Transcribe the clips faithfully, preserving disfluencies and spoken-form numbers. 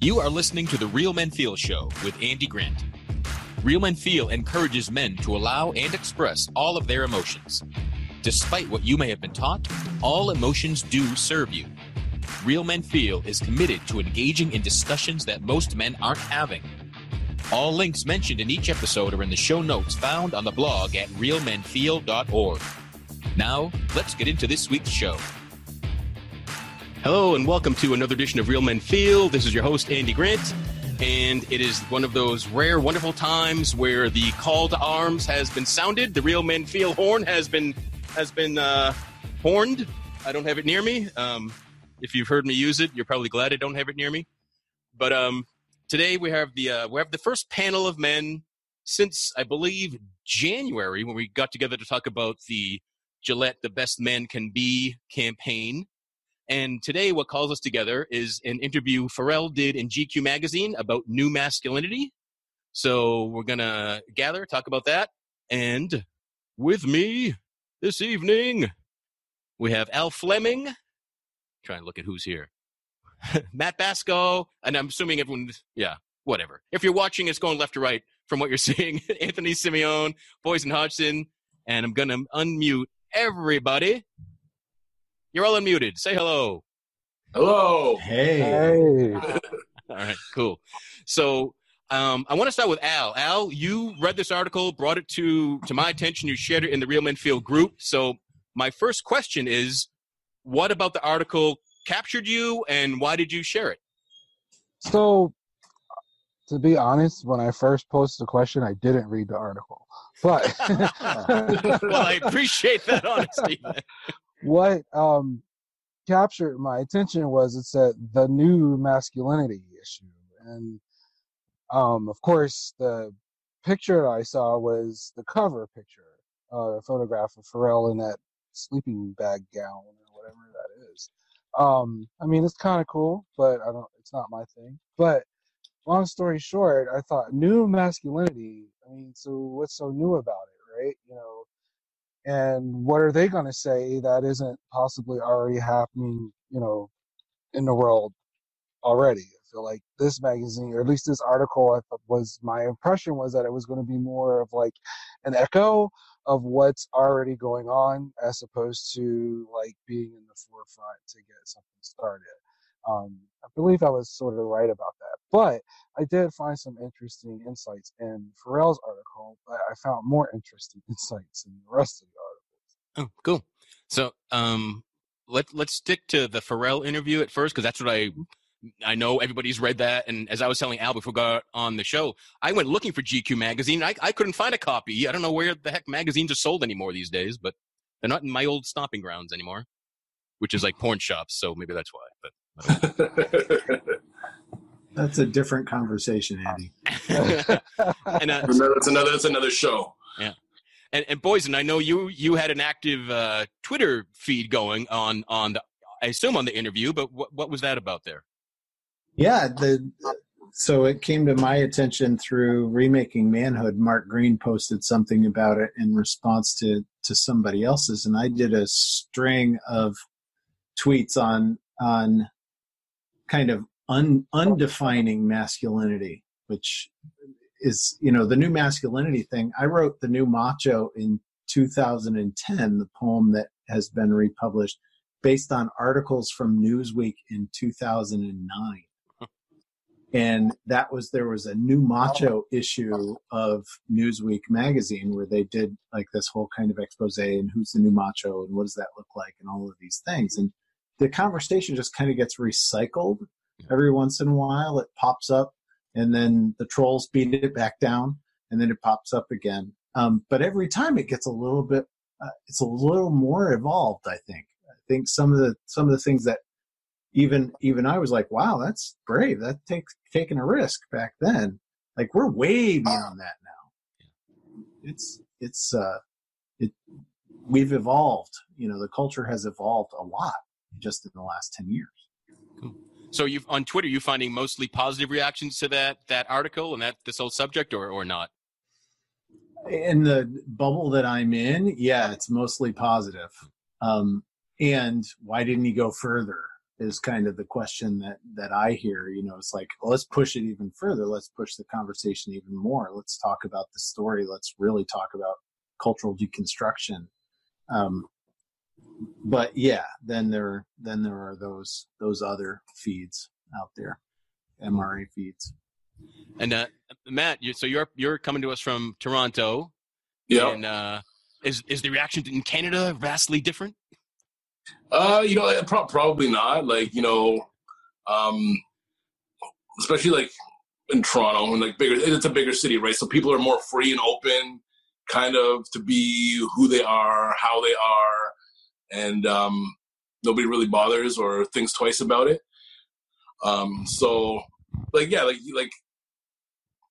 You are listening to The Real Men Feel Show with Andy Grant. Real Men Feel encourages men to allow and express all of their emotions. Despite what you may have been taught, all emotions do serve you. Real Men Feel is committed to engaging in discussions that most men aren't having. All links mentioned in each episode are in the show notes found on the blog at real men feel dot org. Now, let's get into this week's show. Hello and welcome to another edition of Real Men Feel. This is your host, Andy Grant, and it is one of those rare, wonderful times where the call to arms has been sounded. The Real Men Feel horn has been has been uh, horned. I don't have it near me. Um, if you've heard me use it, you're probably glad I don't have it near me. But um, today we have the uh, we have the first panel of men since, I believe, January, when we got together to talk about the Gillette The Best Man Can Be campaign. And today what calls us together is an interview Pharrell did in G Q magazine about new masculinity. So we're going to gather, talk about that. And with me this evening, we have Al Fleming. Try and look at who's here. Matt Basco. And I'm assuming everyone, yeah, whatever. If you're watching, it's going left to right from what you're seeing. Anthony Simeone, Boyson Hodgson. And I'm going to unmute everybody. You're all unmuted. Say hello. Hello. Hey. hey. All right, cool. So um, I want to start with Al. Al, you read this article, brought it to, to my attention. You shared it in the Real Men Feel group. So my first question is, what about the article captured you, and why did you share it? So to be honest, when I first posted the question, I didn't read the article. But well, I appreciate that honesty. What um, captured my attention was it said the new masculinity issue. And, um, of course, the picture I saw was the cover picture, uh, a photograph of Pharrell in that sleeping bag gown or whatever that is. Um, I mean, it's kind of cool, but I don't. It's not my thing. But long story short, I thought new masculinity, I mean, so what's so new about it, right? You know, and what are they going to say that isn't possibly already happening, you know, in the world already? I feel like this magazine, or at least this article, was my impression was that it was going to be more of like an echo of what's already going on as opposed to like being in the forefront to get something started. Um, I believe I was sort of right about that. But I did find some interesting insights in Pharrell's article, but I found more interesting insights in the rest of the articles. Oh, cool. So um, let, let's stick to the Pharrell interview at first, because that's what I I know everybody's read that. And as I was telling Al before we got on the show, I went looking for G Q magazine. I, I couldn't find a copy. I don't know where the heck magazines are sold anymore these days, but they're not in my old stomping grounds anymore, which is like porn shops. So maybe that's why. But that's a different conversation, Andy. and, uh, no, that's another that's another show. Yeah, and and Boyson, I know you you had an active uh, Twitter feed going on on the, I assume on the interview, but what what was that about there? Yeah, the so it came to my attention through Remaking Manhood. Mark Green posted something about it in response to to somebody else's, and I did a string of tweets on on. kind of un, undefining masculinity, which is, you know, the new masculinity thing. I wrote The New Macho in two thousand ten, the poem that has been republished, based on articles from Newsweek in two thousand nine. And that was, there was a New Macho issue of Newsweek magazine where they did like this whole kind of expose and who's the new macho and what does that look like and all of these things. And the conversation just kind of gets recycled every once in a while. It pops up, and then the trolls beat it back down, and then it pops up again. Um, but every time it gets a little bit, uh, it's a little more evolved. I think. I think some of the some of the things that even even I was like, wow, that's brave. That takes taking a risk back then. Like we're way beyond that now. It's it's uh, it we've evolved. You know, the culture has evolved a lot just in the last ten years. Cool. So you've on Twitter, you finding mostly positive reactions to that, that article and that this whole subject or, or not? In the bubble that I'm in. Yeah, it's mostly positive. Um, and why didn't he go further? is kind of the question that, that I hear. You know, it's like, well, let's push it even further. Let's push the conversation even more. Let's talk about the story. Let's really talk about cultural deconstruction. Um, but yeah, then there, then there are those, those other feeds out there, M R A feeds. And, uh, Matt, you, so you're, you're coming to us from Toronto. Yeah. And, uh, is, is the reaction in Canada vastly different? Uh, you know, pro- probably not. Like, you know, um, especially like in Toronto and like bigger, it's a bigger city, right? So people are more free and open kind of to be who they are, how they are. And, um, nobody really bothers or thinks twice about it. Um, so like, yeah, like, like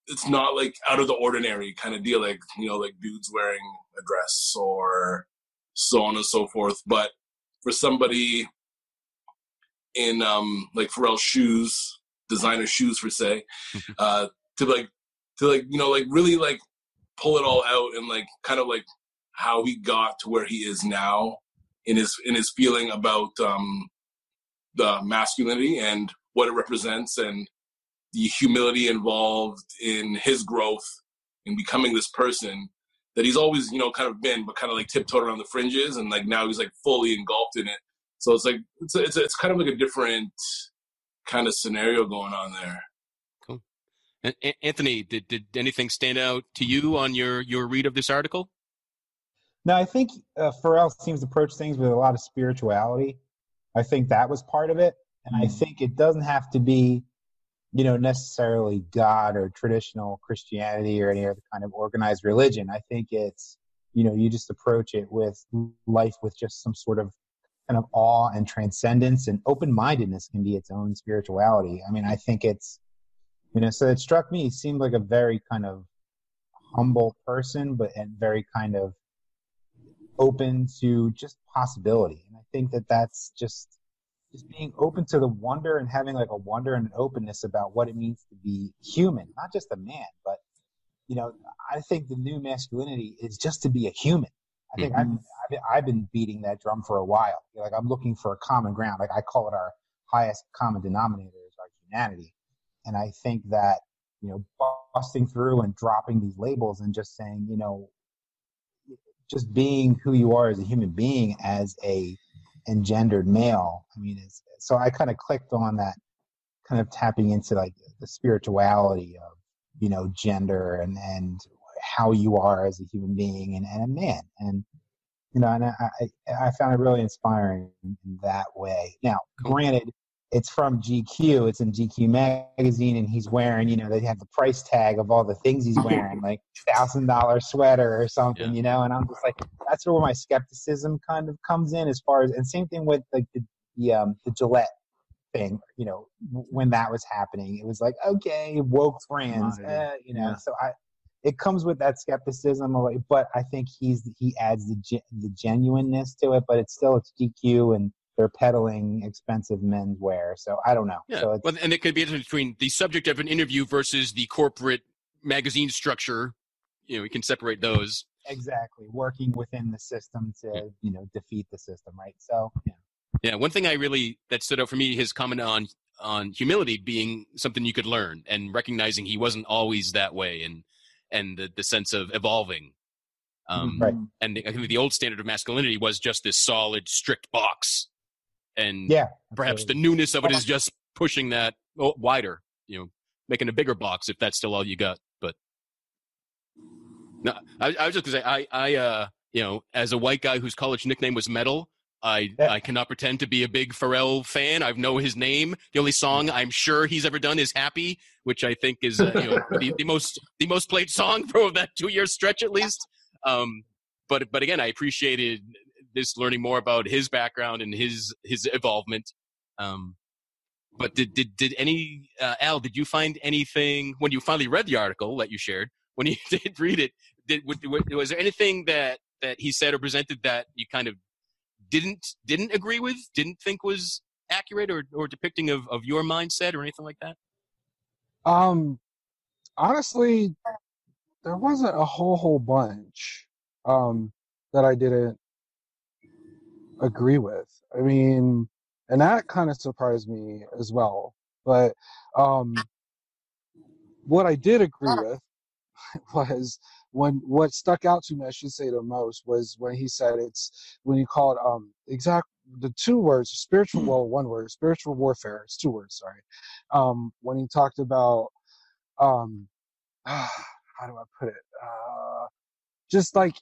it's not like out of the ordinary kind of deal. Like, you know, like dudes wearing a dress or so on and so forth. But for somebody in, um, like Pharrell's shoes, designer shoes per se, uh, to like, to like, you know, like really like pull it all out and like, kind of like how he got to where he is now in his, in his feeling about, um, the masculinity and what it represents and the humility involved in his growth in becoming this person that he's always, you know, kind of been, but kind of like tiptoed around the fringes. And like, now he's like fully engulfed in it. So it's like, it's a, it's, a, it's kind of like a different kind of scenario going on there. Cool. And Anthony, did, did anything stand out to you on your, your read of this article? No, I think uh, Pharrell seems to approach things with a lot of spirituality. I think that was part of it. And I think it doesn't have to be, you know, necessarily God or traditional Christianity or any other kind of organized religion. I think it's, you know, you just approach it with life with just some sort of kind of awe and transcendence, and open-mindedness can be its own spirituality. I mean, I think it's, you know, so it struck me, he seemed like a very kind of humble person, but and very kind of open to just possibility. And I think that that's just, just being open to the wonder and having like a wonder and an openness about what it means to be human, not just a man, but, you know, I think the new masculinity is just to be a human. I think mm-hmm. I've, I've, I've been beating that drum for a while. Like I'm looking for a common ground. Like I call it our highest common denominator is our humanity. And I think that, you know, busting through and dropping these labels and just saying, you know, just being who you are as a human being, as a engendered male. I mean, it's, so I kind of clicked on that, kind of tapping into like the spirituality of, you know, gender and, and how you are as a human being and, and a man. And, you know, and I, I found it really inspiring in that way. Now, granted, it's from G Q, it's in G Q magazine, and he's wearing, you know, they have the price tag of all the things he's wearing, like one thousand dollars sweater or something, yeah. You know, and I'm just like, that's where my skepticism kind of comes in as far as, and same thing with like the, the, um, the Gillette thing, you know, when that was happening, it was like, okay, woke brands, eh, you know, yeah. So I, it comes with that skepticism, but I think he's, he adds the the genuineness to it, but it's still, it's G Q and they're peddling expensive menswear. So I don't know. Yeah. So it's, well, and it could be between the subject of an interview versus the corporate magazine structure. You know, we can separate those. Exactly. Working within the system to, yeah. you know, defeat the system. Right. So, yeah. Yeah. One thing I really, that stood out for me, his comment on, on humility being something you could learn and recognizing he wasn't always that way. And, and the, the sense of evolving. Um, right. And the, I think the old standard of masculinity was just this solid, strict box. And yeah, perhaps the newness of it is just pushing that wider, you know, making a bigger box if that's still all you got. But no, I, I was just gonna say, I, I, uh, you know, as a white guy whose college nickname was Metal, I, yeah. I cannot pretend to be a big Pharrell fan. I know his name. The only song I'm sure he's ever done is "Happy," which I think is uh, you know, the, the most the most played song for that two year stretch at least. Um, but but again, I appreciated. This learning more about his background and his his involvement. Um, but did did did any uh, Al? Did you find anything when you finally read the article that you shared? When you did read it, did was there anything that, that he said or presented that you kind of didn't didn't agree with, didn't think was accurate or, or depicting of, of your mindset or anything like that? Um, honestly, there wasn't a whole whole bunch um, that I didn't. Agree with. I mean, And that kind of surprised me as well. But um, what I did agree with was when what stuck out to me, I should say the most, was when he said it's when he called um, exact the two words spiritual well one word spiritual warfare it's two words sorry um, when he talked about um, uh, how do I put it uh, just like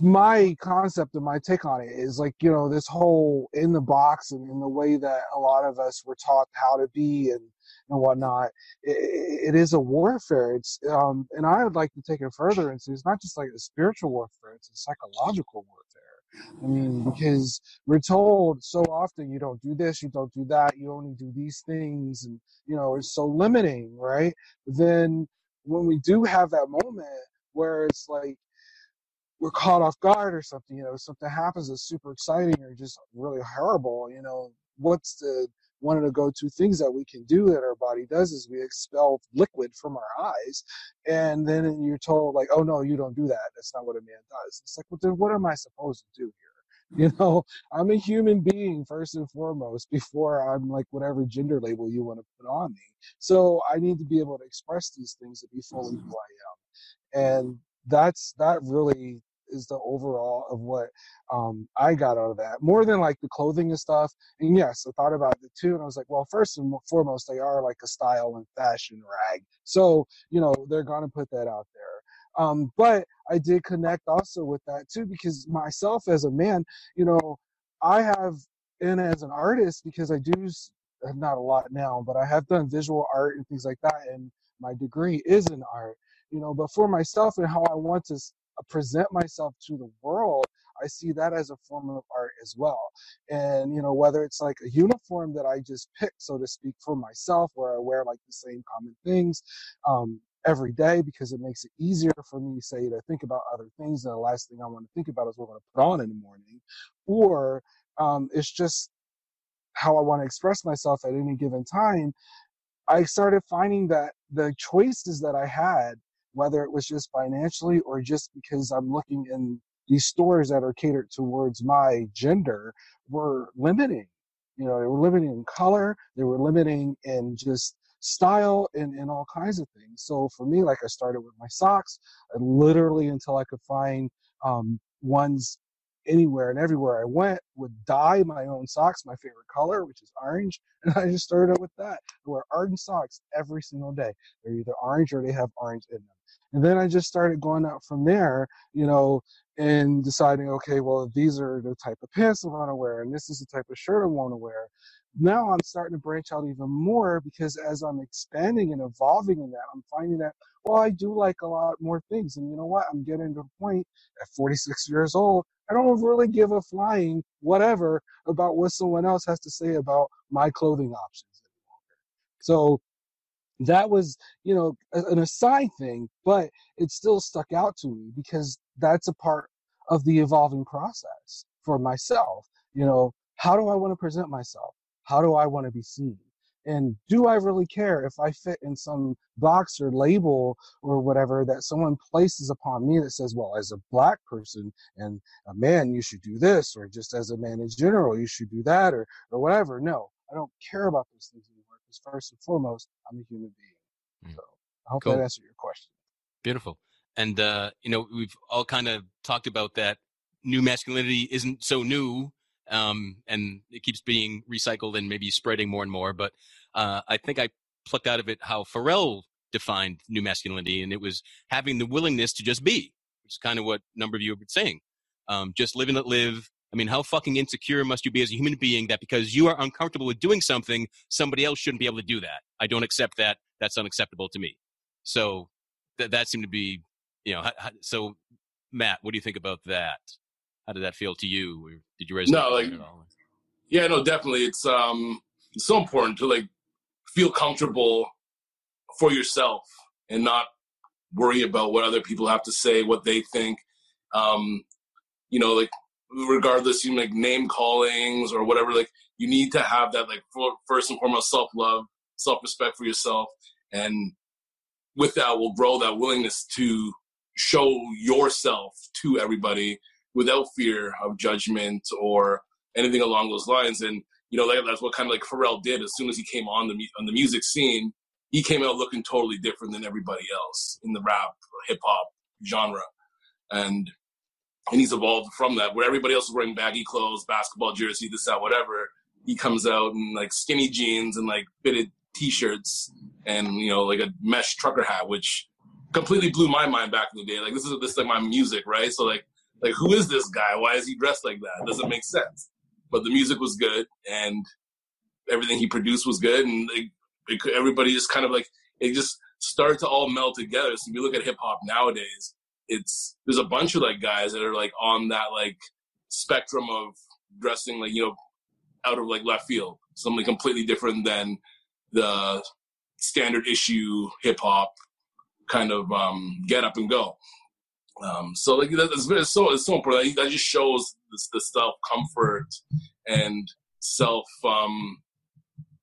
my concept and my take on it is like, you know, this whole in the box and in the way that a lot of us were taught how to be and, and whatnot, it, it is a warfare. It's, um, and I would like to take it further and say it's not just like a spiritual warfare, it's a psychological warfare. I mean, because we're told so often, you don't do this, you don't do that, you only do these things. And, you know, it's so limiting, right? Then when we do have that moment where it's like, we're caught off guard or something, you know, something happens that's super exciting or just really horrible, you know, what's the one of the go-to things that we can do that our body does is we expel liquid from our eyes. And then you're told like, oh no, you don't do that. That's not what a man does. It's like, well, then what am I supposed to do here? You know, I'm a human being first and foremost before I'm like whatever gender label you want to put on me. So I need to be able to express these things and be fully who I am. And that's, that really is the overall of what um, I got out of that, more than like the clothing and stuff. And yes, I thought about it too. And I was like, well, first and foremost, they are like a style and fashion rag. So, you know, they're going to put that out there. Um, but I did connect also with that too, because myself as a man, you know, I have, and as an artist, because I do not a lot now, but I have done visual art and things like that. And my degree is in art, you know, but for myself and how I want to present myself to the world, I see that as a form of art as well. And, you know, whether it's like a uniform that I just pick, so to speak, for myself, where I wear like the same common things um, every day, because it makes it easier for me, say, to think about other things. And the last thing I want to think about is what I'm going to put on in the morning. Or um, it's just how I want to express myself at any given time. I started finding that the choices that I had, whether it was just financially or just because I'm looking in these stores that are catered towards my gender, were limiting. You know, they were limiting in color, they were limiting in just style and, and all kinds of things. So for me, like I started with my socks, I literally until I could find um, ones anywhere and everywhere I went, would dye my own socks, my favorite color, which is orange. And I just started with that. I wear orange socks every single day. They're either orange or they have orange in them. And then I just started going out from there, you know, and deciding, okay, well, these are the type of pants I want to wear, and this is the type of shirt I want to wear. Now I'm starting to branch out even more, because as I'm expanding and evolving in that, I'm finding that, well, I do like a lot more things. And you know what? I'm getting to the point at forty-six years old, I don't really give a flying whatever about what someone else has to say about my clothing options any longer. So that was, you know, an aside thing, but it still stuck out to me because that's a part of the evolving process for myself. You know, how do I want to present myself? How do I want to be seen? And do I really care if I fit in some box or label or whatever that someone places upon me that says, well, as a black person and a man, you should do this, or just as a man in general, you should do that, or, or whatever. No, I don't care about those things anymore. First and foremost, I'm a human being. So I hope cool. that answered your question. Beautiful. And, uh, you know, we've all kind of talked about that new masculinity isn't so new, um, and it keeps being recycled and maybe spreading more and more. But uh, I think I plucked out of it how Pharrell defined new masculinity, and it was having the willingness to just be, which is kind of what a number of you have been saying. Um, just live and let live. I mean, how fucking insecure must you be as a human being that because you are uncomfortable with doing something, somebody else shouldn't be able to do that? I don't accept that. That's unacceptable to me. So th- that seemed to be, you know, how, how, so Matt, what do you think about that? How did that feel to you? Or did you resonate? No, like, yeah, no, definitely. It's, um, it's so important to like feel comfortable for yourself and not worry about what other people have to say, what they think, um, you know, like, regardless, you know, like name callings or whatever, like you need to have that, like for, first and foremost, self-love, self-respect for yourself. And with that will grow that willingness to show yourself to everybody without fear of judgment or anything along those lines. And, you know, like, that's what kind of like Pharrell did. As soon as he came on the on the music scene, he came out looking totally different than everybody else in the rap, hip hop genre. And and he's evolved from that, where everybody else is wearing baggy clothes, basketball jersey, this, that, whatever. He comes out in like skinny jeans and like fitted T-shirts and, you know, like a mesh trucker hat, which completely blew my mind back in the day. Like, this is this is like my music, right? So like, like who is this guy? Why is he dressed like that? It doesn't make sense. But the music was good, and everything he produced was good, and it, it, everybody just kind of like, it just started to all meld together. So if you look at hip hop nowadays, it's there's a bunch of like guys that are like on that like spectrum of dressing like, you know, out of like left field, something completely different than the standard issue hip hop kind of um, get up and go. Um, so like that's it's so it's so important. Like, that just shows this, the self comfort and self um,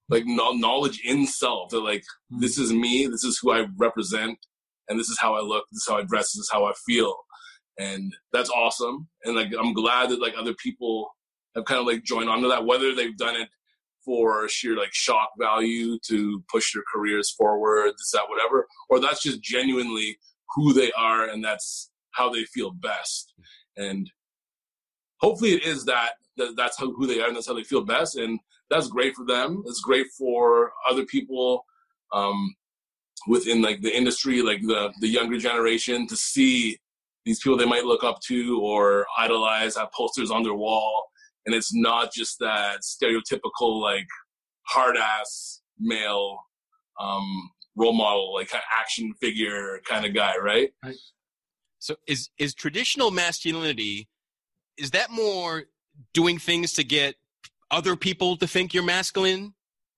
like no, knowledge in self. That like this is me, this is who I represent, and this is how I look, this is how I dress, this is how I feel, and that's awesome. And like I'm glad that like other people have kind of like joined onto that, whether they've done it for sheer like shock value to push their careers forward, this, that, whatever, or that's just genuinely who they are and that's how they feel best. And hopefully it is that, that that's how, who they are and that's how they feel best. And that's great for them. It's great for other people um, within like the industry, like the, the younger generation, to see these people they might look up to or idolize, have posters on their wall. And it's not just that stereotypical, like, hard-ass male um, role model, like, kind of action figure kind of guy, right? Right. So is is traditional masculinity, is that more doing things to get other people to think you're masculine,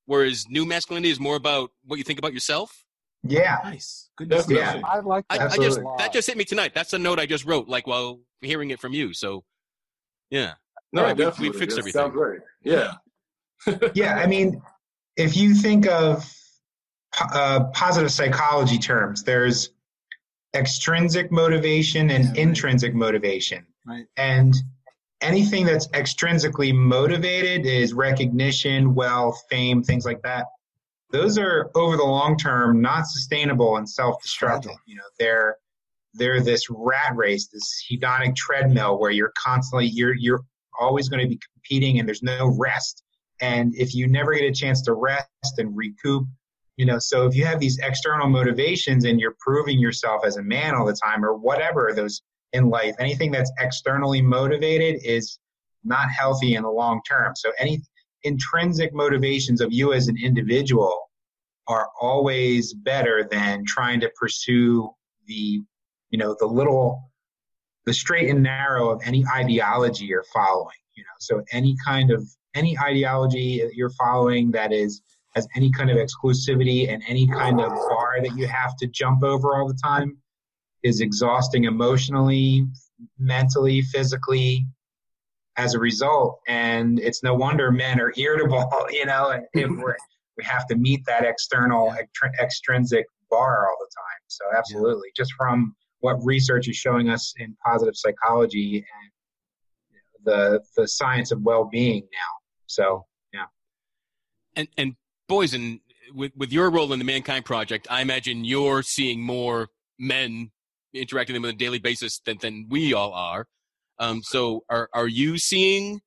whereas new masculinity is more about what you think about yourself? Yeah. Nice. Good definition. Yeah. I like that. I, I just, that just hit me tonight. That's a note I just wrote, like, while hearing it from you. So, yeah. No, right, definitely. We, we fix that everything. Sounds right. Yeah. Yeah, I mean, if you think of uh, positive psychology terms, there's extrinsic motivation and yeah, intrinsic right. motivation. Right. And anything that's extrinsically motivated is recognition, wealth, fame, things like that. Those are, over the long term, not sustainable and self-destructive. You know, they're they're this rat race, this hedonic treadmill where you're constantly you're you're always going to be competing and there's no rest. And if you never get a chance to rest and recoup, you know, so if you have these external motivations and you're proving yourself as a man all the time or whatever those in life, anything that's externally motivated is not healthy in the long term. So any intrinsic motivations of you as an individual are always better than trying to pursue the, you know, the little the straight and narrow of any ideology you're following, you know, so any kind of, any ideology you're following that is, has any kind of exclusivity and any kind of bar that you have to jump over all the time is exhausting emotionally, mentally, physically as a result. And it's no wonder men are irritable, you know, and if we're, we have to meet that external, extrinsic bar all the time. So absolutely, just from what research is showing us in positive psychology and the the science of well-being now. So, yeah. And and Boyson, with with your role in the Mankind Project, I imagine you're seeing more men interacting with them on a daily basis than than we all are. Um, so, are are you seeing,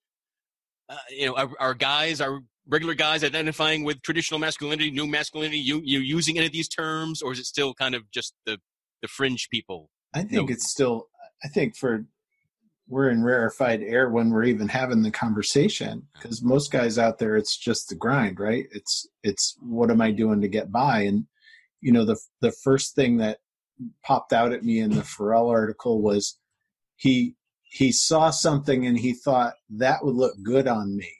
uh, you know, are, are guys, are regular guys identifying with traditional masculinity, new masculinity? You you using any of these terms, or is it still kind of just the the fringe people? I think no. it's still, I think for, we're in rarefied air when we're even having the conversation, because most guys out there, it's just the grind, right? It's, it's what am I doing to get by? And, you know, the, the first thing that popped out at me in the Pharrell article was he, he saw something and he thought that would look good on me.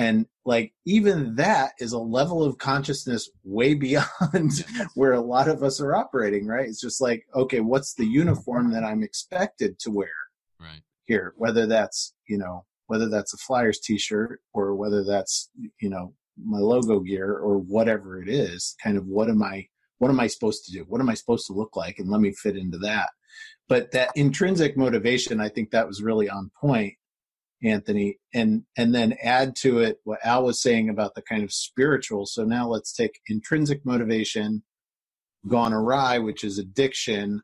And like, even that is a level of consciousness way beyond where a lot of us are operating, right? It's just like, okay, what's the uniform that I'm expected to wear right here? Whether that's, you know, whether that's a Flyers t-shirt or whether that's, you know, my logo gear or whatever it is, kind of what am I, what am I supposed to do? What am I supposed to look like? And let me fit into that. But that intrinsic motivation, I think that was really on point. Anthony, and and then add to it what Al was saying about the kind of spiritual. So now let's take intrinsic motivation gone awry, which is addiction,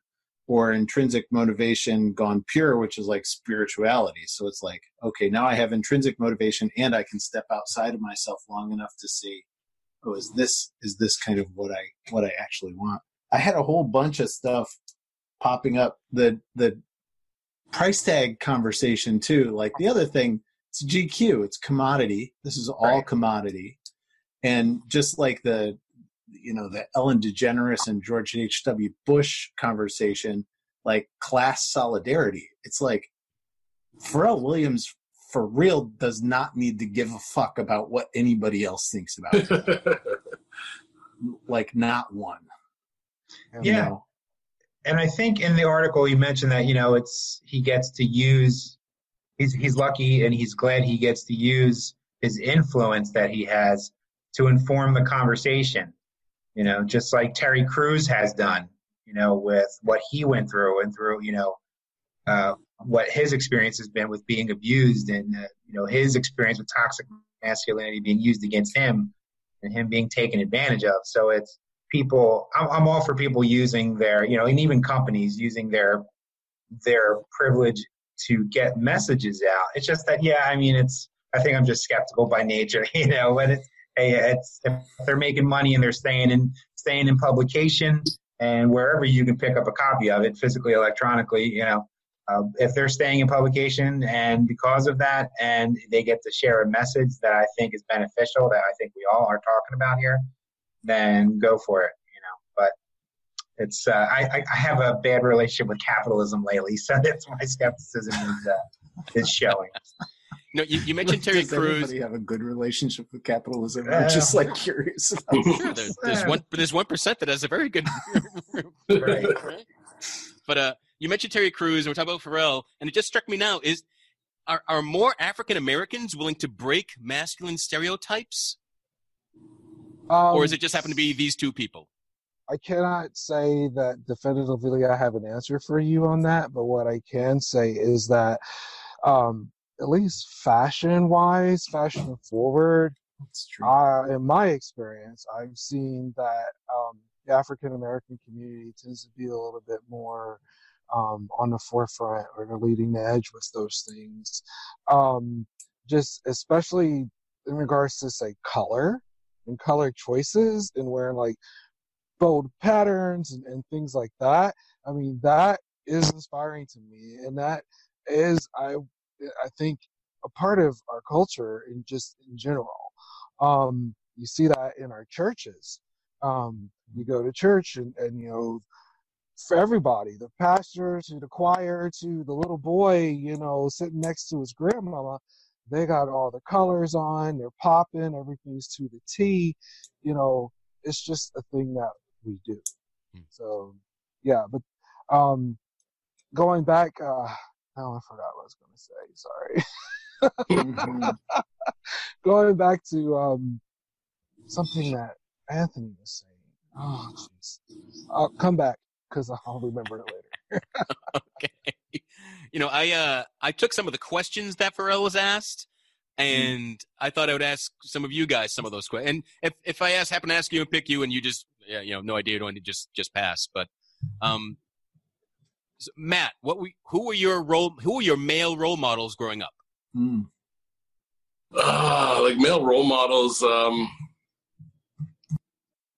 or intrinsic motivation gone pure, which is like spirituality. So it's like, okay, now I have intrinsic motivation and I can step outside of myself long enough to see, oh, is this is this kind of what I what I actually want? I had a whole bunch of stuff popping up. The the price tag conversation too. Like the other thing, it's G Q, it's commodity. This is all right. Commodity. And just like the you know, the Ellen DeGeneres and George H W. Bush conversation, like class solidarity. It's like Pharrell Williams for real does not need to give a fuck about what anybody else thinks about him. Like not one. Yeah. Know. And I think in the article you mentioned that, you know, it's, he gets to use, he's, he's lucky and he's glad he gets to use his influence that he has to inform the conversation. You know, just like Terry Crews has done, you know, with what he went through and through, you know, uh, what his experience has been with being abused and, uh, you know, his experience with toxic masculinity being used against him and him being taken advantage of. So it's people, I'm, I'm all for people using their, you know, and even companies using their, their privilege to get messages out. It's just that, yeah, I mean, it's, I think I'm just skeptical by nature, you know, but it's, hey, it's, if they're making money and they're staying in staying in publication and wherever you can pick up a copy of it, physically, electronically, you know, uh, if they're staying in publication and because of that, and they get to share a message that I think is beneficial, that I think we all are talking about here, then go for it, you know. But it's uh, I, I have a bad relationship with capitalism lately, so that's why skepticism is uh, is showing. No, you, you mentioned Terry Does Crews. Does everybody have a good relationship with capitalism? I'm just like curious. About sure, there, there's one. There's one percent that has a very good. Right. Right? But uh, you mentioned Terry Crews, and we're talking about Pharrell, and it just struck me now: is are are more African Americans willing to break masculine stereotypes, um, or is it just happen to be these two people? I cannot say that definitively. I have an answer for you on that, but what I can say is that. Um, At least fashion-wise, fashion-forward, that's true. Uh, in my experience, I've seen that um, the African-American community tends to be a little bit more um, on the forefront or the leading edge with those things. Um, just especially in regards to, say, color and color choices and wearing, like, bold patterns and, and things like that. I mean, that is inspiring to me, and that is... I. I think a part of our culture and just in general. Um, you see that in our churches. Um, you go to church and, and, you know, for everybody, the pastor to the choir to the little boy, you know, sitting next to his grandmama, they got all the colors on, they're popping, everything's to the T. You know, it's just a thing that we do. So, yeah, but um, going back, uh, Oh, I forgot what I was going to say. Sorry. Going back to um, something that Anthony was saying. Oh, jeez. I'll come back because I'll remember it later. Okay. You know, I uh, I took some of the questions that Pharrell was asked, and mm-hmm. I thought I would ask some of you guys some of those questions. And if, if I ask, happen to ask you and pick you, and you just, yeah, you know, no idea, don't just just pass. But um. So, Matt, what we who were your role? Who were your male role models growing up? Mm. Uh, like male role models, um,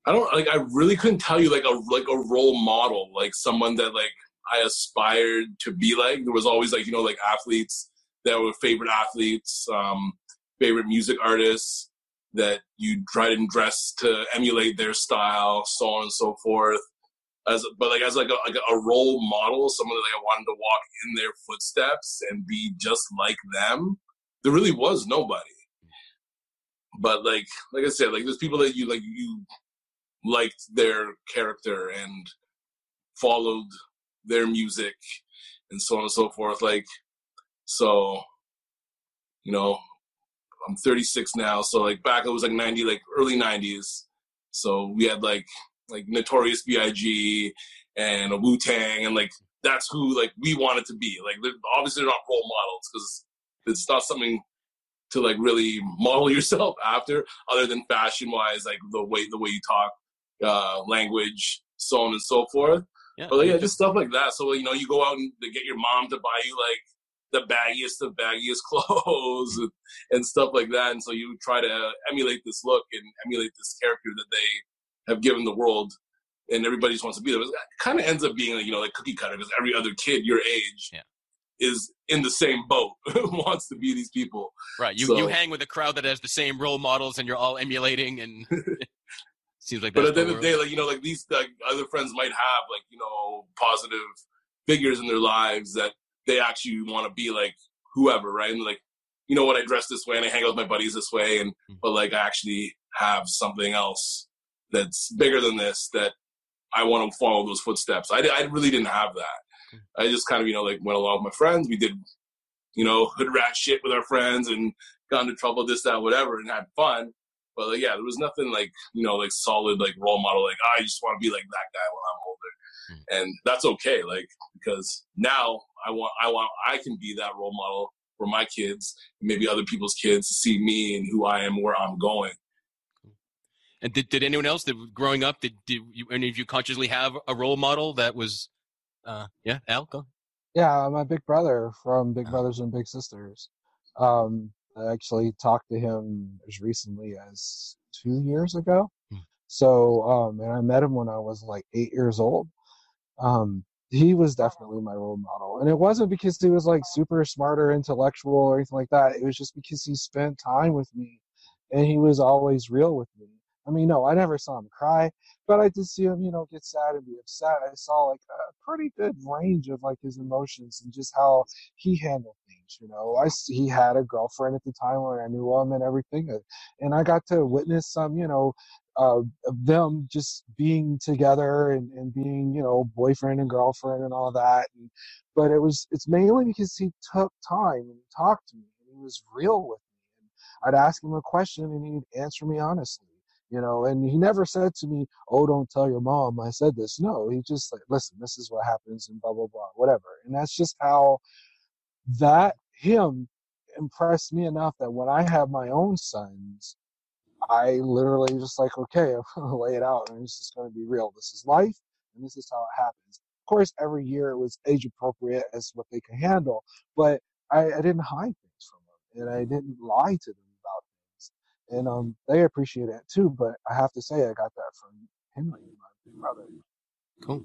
I don't like. I really couldn't tell you like a like a role model, like someone that like I aspired to be like. There was always like you know like athletes that were favorite athletes, um, favorite music artists that you tried and dress to emulate their style, so on and so forth. As, but like as like a, like a role model, someone that like I wanted to walk in their footsteps and be just like them, there really was nobody. But like like I said, like there's people that you like you liked their character and followed their music and so on and so forth. Like so, you know, I'm thirty-six now, so like back it was like ninety, like early nineties. So we had like. like Notorious B I G and a Wu-Tang, and like that's who like we wanted to be. Like obviously they're not role models because It's not something to like really model yourself after, other than fashion wise, like the way the way you talk, uh, language, so on and so forth. Yeah, but like, yeah, just stuff like that. So you know, you go out and get your mom to buy you like the baggiest of baggiest clothes and, and stuff like that. And so you try to emulate this look and emulate this character that they have given the world, and everybody just wants to be there. It kind of ends up being like, you know, like cookie cutter, because every other kid your age yeah. is in the same boat, wants to be these people. Right. You so, you hang with a crowd that has the same role models, and you're all emulating, and seems like. But at the end of the day, like you know, like these like other friends might have like you know positive figures in their lives that they actually want to be like whoever, right? And like, you know what, I dress this way and I hang out with my buddies this way, and mm-hmm. but like I actually have something else that's bigger than this that I want to follow those footsteps. I, I really didn't have that. I just kind of, you know, like went along with my friends. We did, you know, hood rat shit with our friends and got into trouble, this, that, whatever, and had fun. But like, yeah, there was nothing like, you know, like solid, like role model, like, oh, I just want to be like that guy when I'm older. Mm-hmm. And that's okay. Like, because now I want, I want, I can be that role model for my kids, maybe other people's kids, to see me and who I am, where I'm going. And did, did anyone else that growing up, did, did you, any of you consciously have a role model that was, uh, yeah, Al, go. Yeah, my big brother from Big oh. Brothers and Big Sisters. Um, I actually talked to him as recently as two years ago. Hmm. So, um, and I met him when I was like eight years old. Um, he was definitely my role model. And it wasn't because he was like super smart or intellectual or anything like that. It was just because he spent time with me and he was always real with me. I mean, no, I never saw him cry, but I did see him, you know, get sad and be upset. I saw like a pretty good range of like his emotions and just how he handled things. You know, I, he had a girlfriend at the time when I knew him and everything. And I got to witness some, you know, uh, them just being together and, and being, you know, boyfriend and girlfriend and all that. And, but it was, it's mainly because he took time and talked to me and he was real with me. And I'd ask him a question and he'd answer me honestly. You know, and he never said to me, oh, don't tell your mom I said this. No, he just like, listen, this is what happens and blah, blah, blah, whatever. And that's just how that him impressed me enough that when I have my own sons, I literally just like, okay, I'm going to lay it out. And this is going to be real. This is life. And this is how it happens. Of course, every year it was age appropriate as what they could handle. But I, I didn't hide things from them and I didn't lie to them. And um, they appreciate it too, but I have to say I got that from him, my big brother. Cool.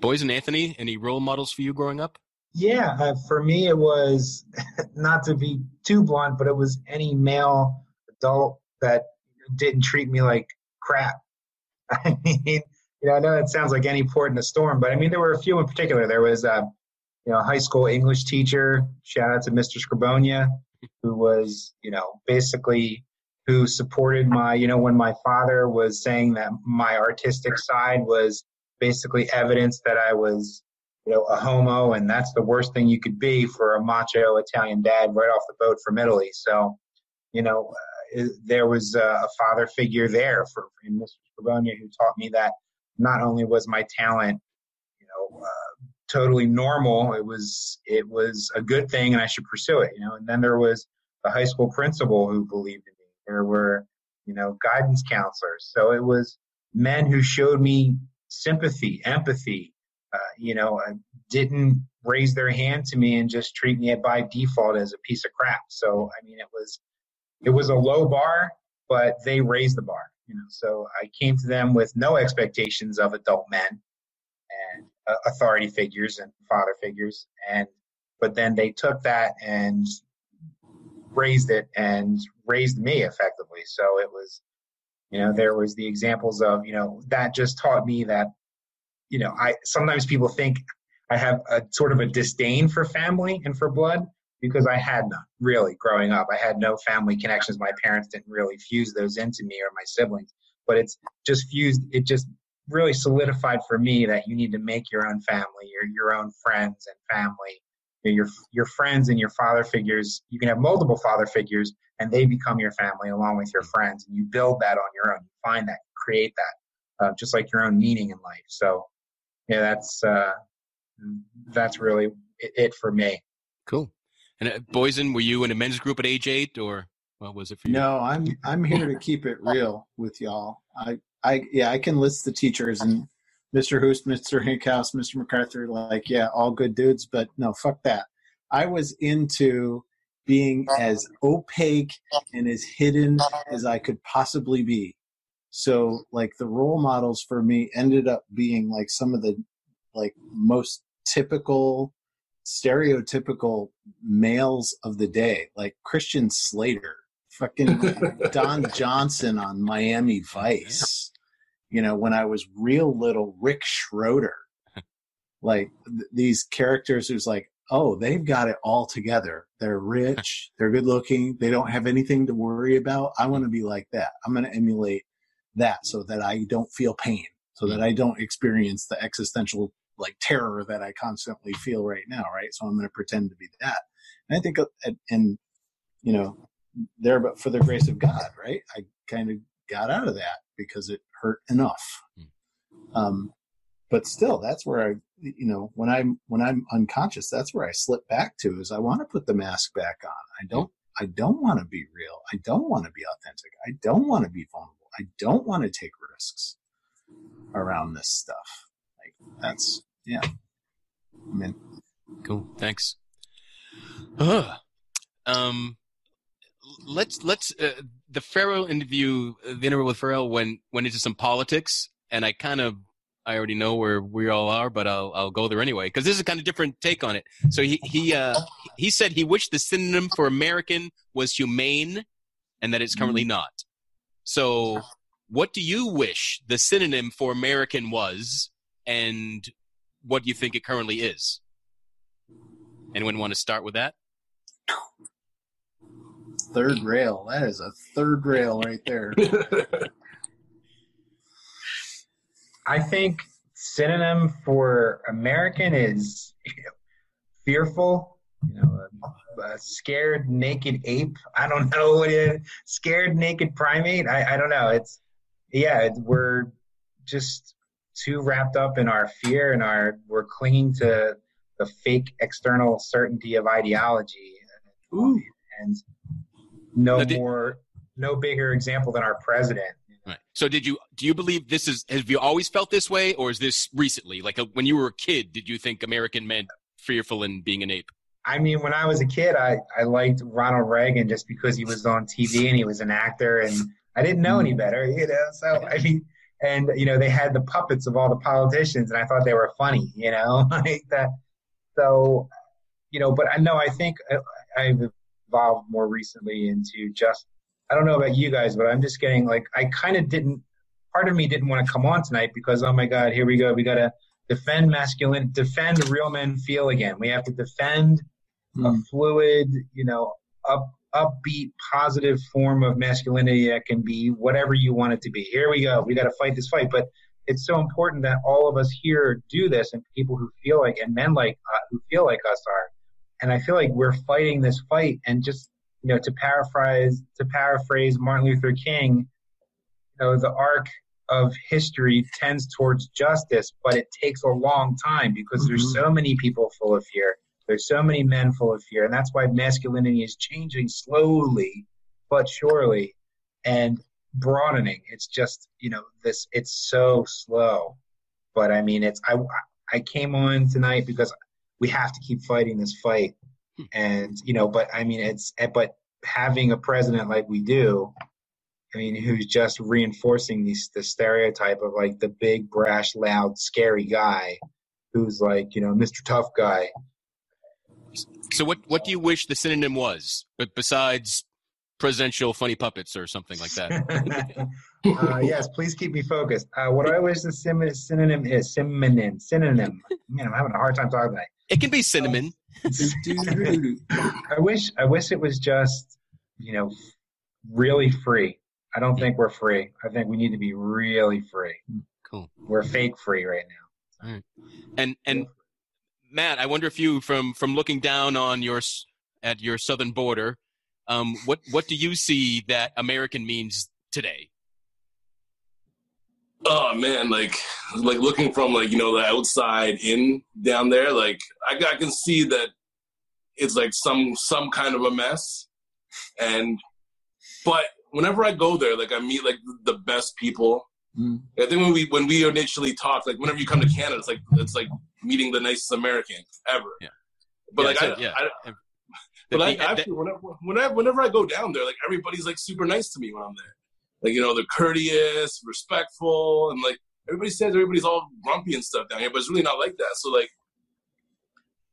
Boys and Anthony, any role models for you growing up? Yeah, uh, for me it was, not to be too blunt, but it was any male adult that didn't treat me like crap. I mean, you know, I know that sounds like any port in a storm, but I mean, there were a few in particular. There was, uh, you know, a high school English teacher, shout out to Mister Scribonia, who was, you know, basically who supported my, you know, when my father was saying that my artistic side was basically evidence that I was, you know, a homo, and that's the worst thing you could be for a macho Italian dad right off the boat from Italy. So, you know, uh, there was a father figure there for, for Mister Scribonia, who taught me that not only was my talent, you know, uh, totally normal, it was it was a good thing and I should pursue it, you know. And then there was the high school principal who believed in me. There were, you know, guidance counselors. So it was men who showed me sympathy, empathy, uh, you know, didn't raise their hand to me and just treat me by default as a piece of crap. So, I mean, it was it was a low bar, but they raised the bar, you know. So I came to them with no expectations of adult men and authority figures and father figures, and but then they took that and raised it and raised me effectively. So it was, you know, there was the examples of, you know, that just taught me that, you know, I sometimes people think I have a sort of a disdain for family and for blood, because I had none really growing up. I had no family connections. My parents didn't really fuse those into me or my siblings, but it's just fused. It just really solidified for me that you need to make your own family, your your own friends and family, your your friends and your father figures. You can have multiple father figures and they become your family along with your friends, and you build that on your own. You find that, you create that, uh, just like your own meaning in life. So yeah, that's uh, that's really it, it for me. Cool. And Boyson, were you in a men's group at age eight, or what was it for you? No, I'm I'm here to keep it real with y'all. I, I yeah, I can list the teachers and Mister Hoost, Mister Hickhouse, Mister MacArthur, like, yeah, all good dudes, but no, fuck that. I was into being as opaque and as hidden as I could possibly be. So, like, the role models for me ended up being, like, some of the, like, most typical, stereotypical males of the day. Like, Christian Slater, fucking Don Johnson on Miami Vice. You know, when I was real little, Rick Schroeder. Like, th- these characters who's like, oh, they've got it all together. They're rich. They're good looking. They don't have anything to worry about. I want to be like that. I'm going to emulate that so that I don't feel pain, so that I don't experience the existential, like, terror that I constantly feel right now. Right. So I'm going to pretend to be that. And I think, and, you know, there, but for the grace of God, right. I kind of got out of that because it hurt enough. Um, But still, that's where I, you know, when I'm, when I'm unconscious, that's where I slip back to, is I want to put the mask back on. I don't, I don't want to be real. I don't want to be authentic. I don't want to be vulnerable. I don't want to take risks around this stuff. Like, that's, yeah. I mean, cool. Thanks. Uh, um, let's, let's, uh, the Pharrell interview, the interview with Pharrell went, went into some politics, and I kind of, I already know where we all are, but I'll I'll go there anyway, because this is a kind of different take on it. So he he uh, he said he wished the synonym for American was humane, and that it's currently not. So what do you wish the synonym for American was, and what do you think it currently is? Anyone want to start with that? Third rail. That is a third rail right there. I think synonym for American is, you know, fearful, you know, a, a scared naked ape. I don't know what it is. Scared naked primate. I, I don't know. It's, yeah, it, we're just too wrapped up in our fear and our, we're clinging to the fake external certainty of ideology. Ooh. And no, no did- more, no bigger example than our president. Right. So did you, do you believe this is, have you always felt this way, or is this recently? Like, a, when you were a kid, did you think American meant fearful and being an ape? I mean, when I was a kid, I, I liked Ronald Reagan just because he was on T V and he was an actor, and I didn't know any better, you know? So, I mean, and, you know, they had the puppets of all the politicians, and I thought they were funny, you know, like that. So, you know, but I know, I think I, I've evolved more recently into just, I don't know about you guys, but I'm just getting, like, I kind of didn't, part of me didn't want to come on tonight because, oh my God, here we go. We got to defend masculine, defend real men feel again. We have to defend mm. a fluid, you know, up, upbeat, positive form of masculinity that can be whatever you want it to be. Here we go. We got to fight this fight. But it's so important that all of us here do this, and people who feel like, and men like, uh, who feel like us are. And I feel like we're fighting this fight, and just, you know, to paraphrase to paraphrase Martin Luther King, you know, the arc of history tends towards justice, but it takes a long time because mm-hmm. there's so many people full of fear. There's so many men full of fear, and that's why masculinity is changing slowly but surely and broadening. It's just, you know, this, it's so slow. But I mean, it's I I came on tonight because we have to keep fighting this fight. And, you know, but I mean, it's, but having a president like we do, I mean, who's just reinforcing these, the stereotype of, like, the big, brash, loud, scary guy who's, like, you know, Mister Tough Guy. So what, what do you wish the synonym was, but besides presidential funny puppets or something like that? uh, yes, please keep me focused. Uh, what I wish the sim- synonym is, synonym, synonym. Man, I'm having a hard time talking tonight. It can be cinnamon. I wish I wish it was just, you know, really free. I don't think we're free. I think we need to be really free. Cool. We're fake free right now. All right. And and Matt, I wonder if you, from from looking down on your at your southern border, um, what what do you see that American means today? Oh man, like like looking from, like, you know, the outside in down there, like I, I can see that it's like some some kind of a mess. And but whenever I go there, like I meet like the best people. Mm. I think when we when we initially talked, like whenever you come to Canada, it's like it's like meeting the nicest American ever. Yeah. But yeah, like I, yeah. I, I but like actually whenever, whenever whenever I go down there, like everybody's like super nice to me when I'm there. Like, you know, they're courteous, respectful, and like everybody says everybody's all grumpy and stuff down here, but it's really not like that. So like,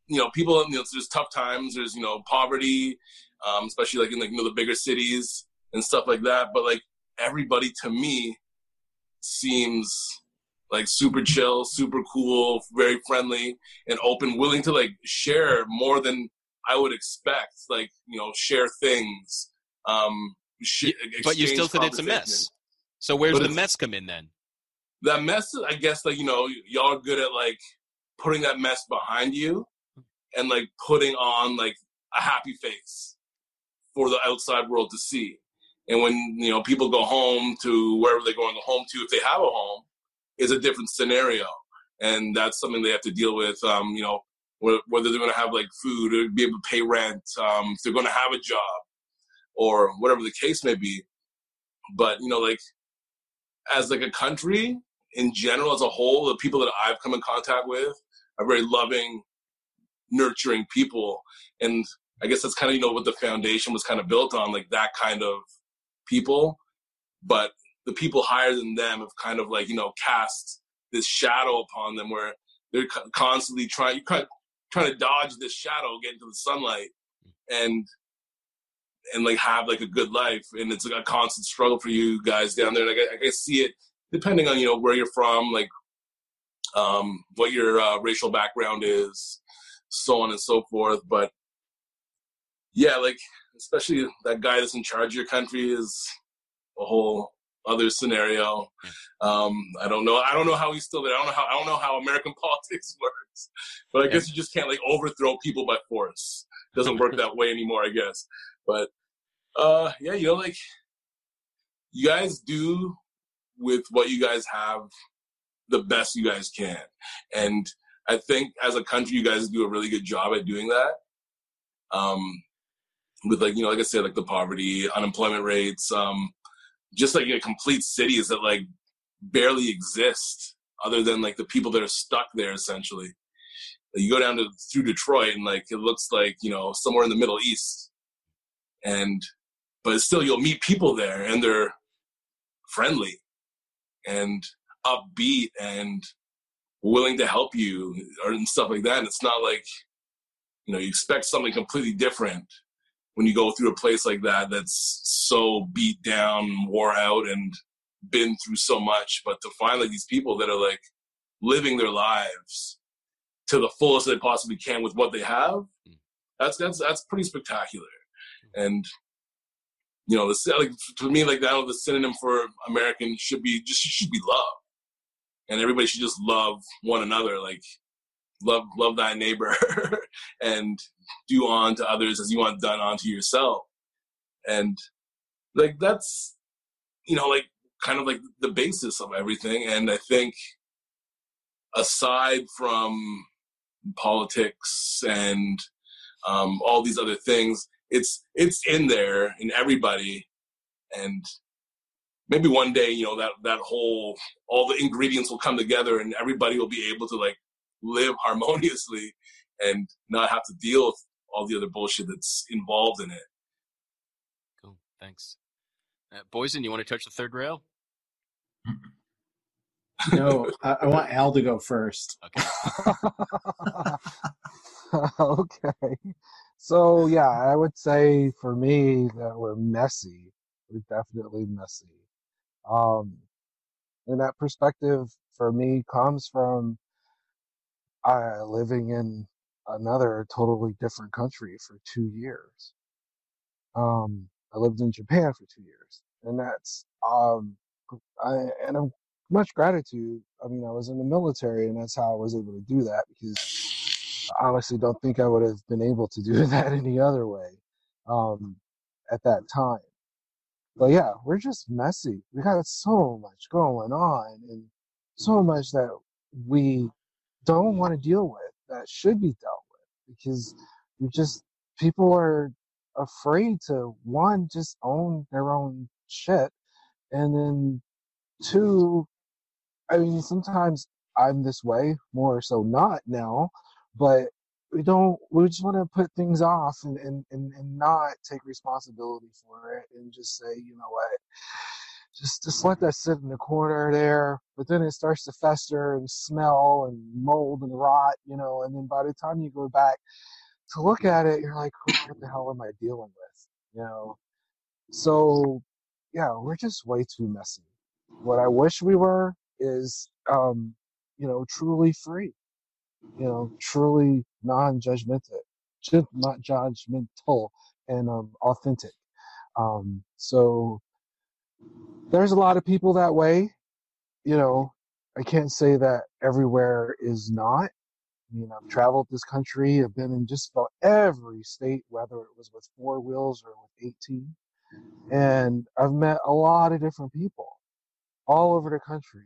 you know, people, you know, there's tough times, there's, you know, poverty, um, especially like in like, you know, the bigger cities and stuff like that. But like everybody to me seems like super chill, super cool, very friendly and open, willing to like share more than I would expect. Like, you know, share things, um, Sh- but you still said it's a mess. So where's the mess come in then? That mess, I guess, like, you know, y- y'all are good at like putting that mess behind you and like putting on like a happy face for the outside world to see. And when, you know, people go home to wherever they're going home to, if they have a home, it's a different scenario. And that's something they have to deal with, um, you know, wh- whether they're going to have like food or be able to pay rent, um, if they're going to have a job, or whatever the case may be. But, you know, like, as, like, a country in general, as a whole, the people that I've come in contact with are very loving, nurturing people. And I guess that's kind of, you know, what the foundation was kind of built on, like, that kind of people. But the people higher than them have kind of, like, you know, cast this shadow upon them where they're constantly trying, trying to dodge this shadow, get into the sunlight. And... and like have like a good life, and it's like a constant struggle for you guys down there. Like I, I see it, depending on, you know, where you're from, like um, what your uh, racial background is, so on and so forth. But yeah, like especially that guy that's in charge of your country is a whole other scenario. Um, I don't know. I don't know how he's still there. I don't know how. I don't know how American politics works. But I guess you just can't like overthrow people by force. It doesn't work that way anymore, I guess. But, uh, yeah, you know, like, you guys do with what you guys have the best you guys can. And I think as a country, you guys do a really good job at doing that. Um, with, like, you know, like I said, like the poverty, unemployment rates, um, just like, you know, complete cities that, like, barely exist other than, like, the people that are stuck there, essentially. Like, you go down to through Detroit and, like, it looks like, you know, somewhere in the Middle East. And, but still you'll meet people there and they're friendly and upbeat and willing to help you and stuff like that. And it's not like, you know, you expect something completely different when you go through a place like that, that's so beat down, wore out and been through so much, but to find like these people that are like living their lives to the fullest they possibly can with what they have, that's, that's, that's pretty spectacular. And, you know, this, like, to me, like, that, the synonym for American should be just should be love. And everybody should just love one another, like, love love thy neighbor and do on to others as you want done onto yourself. And, like, that's, you know, like, kind of like the basis of everything. And I think aside from politics and um, all these other things, It's it's in there in everybody, and maybe one day, you know, that, that whole, all the ingredients will come together and everybody will be able to, like, live harmoniously and not have to deal with all the other bullshit that's involved in it. Cool. Thanks. Uh, Boyson, you want to touch the third rail? No, I, I want Al to go first. Okay. Okay. So, yeah, I would say for me that we're messy. We're definitely messy. Um, and that perspective for me comes from uh, living in another totally different country for two years. Um, I lived in Japan for two years. And that's, um, I, and I'm much gratitude. I mean, I was in the military, and that's how I was able to do that, because I honestly don't think I would have been able to do that any other way um, at that time. But yeah, we're just messy. We got so much going on and so much that we don't want to deal with that should be dealt with, because we just people are afraid to, one, just own their own shit. And then two, I mean, sometimes I'm this way, more so not now, but we don't, we just want to put things off and, and, and, and not take responsibility for it and just say, you know what, just, just let that sit in the corner there. But then it starts to fester and smell and mold and rot, you know, and then by the time you go back to look at it, you're like, what the hell am I dealing with? You know? So yeah, we're just way too messy. What I wish we were is, um, you know, truly free, you know, truly non-judgmental, not judgmental and um, authentic. Um, so there's a lot of people that way, you know, I can't say that everywhere is not. I mean, I've traveled this country. I've been in just about every state, whether it was with four wheels or with eighteen. And I've met a lot of different people all over the country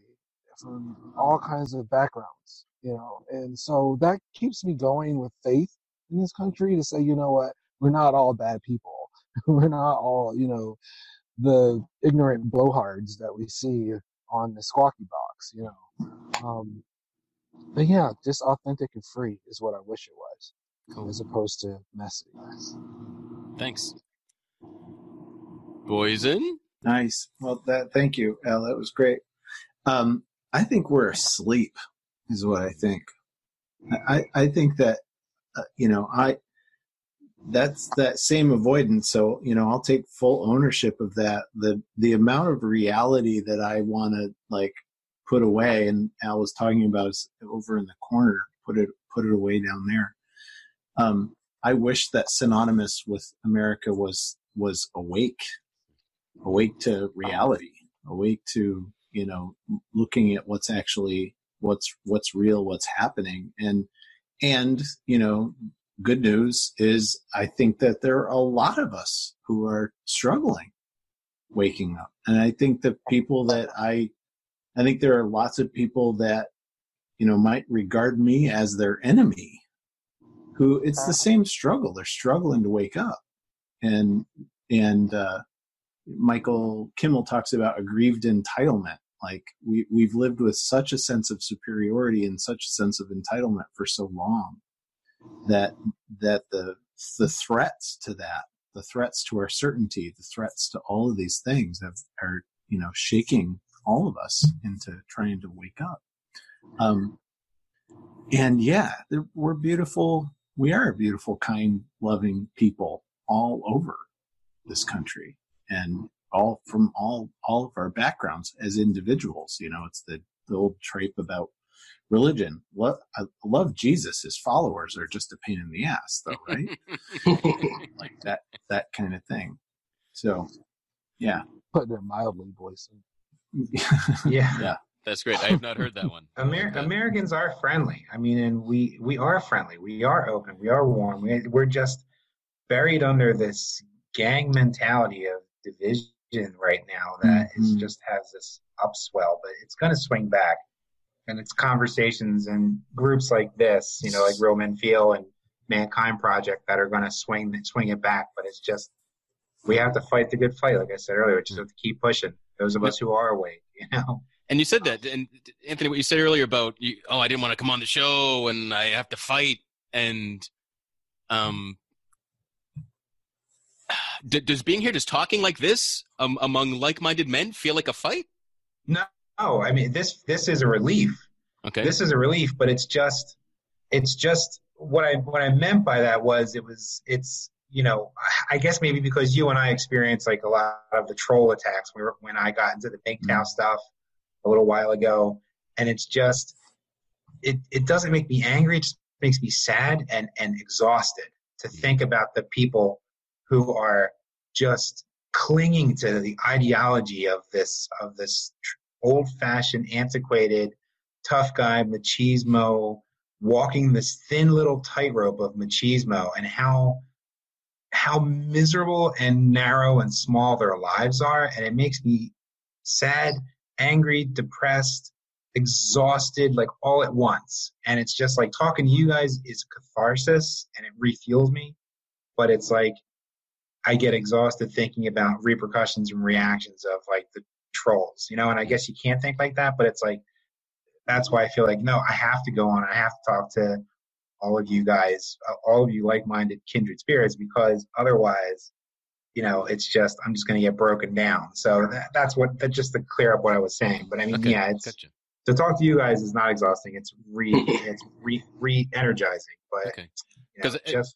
from all kinds of backgrounds, you know. And so that keeps me going with faith in this country to say, you know what, we're not all bad people. We're not all, you know, the ignorant blowhards that we see on the Squawky Box, you know. Um, But yeah, just authentic and free is what I wish it was, cool. As opposed to messy. Thanks, Boyson. Nice. Well, that. Thank you, Al. That was great. Um, I think we're asleep, is what I think. I I think that uh, you know I that's that same avoidance. So you know I'll take full ownership of that. The the amount of reality that I want to like. Put away, and Al was talking about is over in the corner. Put it, put it away down there. Um, I wish that synonymous with America was was awake, awake to reality, awake to you know looking at what's actually what's what's real, what's happening, and and you know good news is I think that there are a lot of us who are struggling waking up, and I think the people that I I think there are lots of people that, you know, might regard me as their enemy, who it's the same struggle. They're struggling to wake up. And, and, uh, Michael Kimmel talks about aggrieved entitlement. Like we, we've lived with such a sense of superiority and such a sense of entitlement for so long that, that the, the threats to that, the threats to our certainty, the threats to all of these things have, are, you know, shaking all of us into trying to wake up. Um, and yeah, we're beautiful. We are a beautiful, kind, loving people all over this country and all from all, all of our backgrounds as individuals. You know, it's the, the old trape about religion. What I love Jesus, his followers are just a pain in the ass though, right? Like that, that kind of thing. So yeah. Put it mildly, Boyson. yeah yeah that's great. I have not heard that one. Amer- that. Americans are friendly. I mean, and we we are friendly, we are open, we are warm. We, we're just buried under this gang mentality of division right now that mm-hmm. is just has this upswell, but it's going to swing back, and it's conversations and groups like this, you know, like Real Men Feel and Mankind Project that are going to swing swing it back. But it's just we have to fight the good fight, like I said earlier. We just have to keep pushing. Those of us who are awake, you know. And you said that, and Anthony, what you said earlier about, you, oh, I didn't want to come on the show, and I have to fight. And um, d- does being here, just talking like this um, among like-minded men, feel like a fight? No, I mean this. This is a relief. Okay, this is a relief, but it's just, it's just what I what I meant by that was it was it's. You know, I guess maybe because you and I experienced like a lot of the troll attacks when, we were, when I got into the MGTOW stuff a little while ago, and it's just it it doesn't make me angry; it just makes me sad and and exhausted to think about the people who are just clinging to the ideology of this of this old-fashioned, antiquated, tough guy machismo, walking this thin little tightrope of machismo, and how. how miserable and narrow and small their lives are. And it makes me sad, angry, depressed, exhausted, like all at once. And it's just like talking to you guys is catharsis, and it refuels me. but it's like I get exhausted thinking about repercussions and reactions of like the trolls, you know, and I guess you can't think like that, but it's like, that's why I feel like, no, I have to go on. I have to talk to all of you guys, all of you like-minded kindred spirits, because otherwise, you know, it's just, I'm just going to get broken down. So that, that's what, that just to clear up what I was saying, but I mean, okay. yeah, it's, gotcha. To talk to you guys is not exhausting. It's re, it's re, re-energizing, but okay. you know, it, just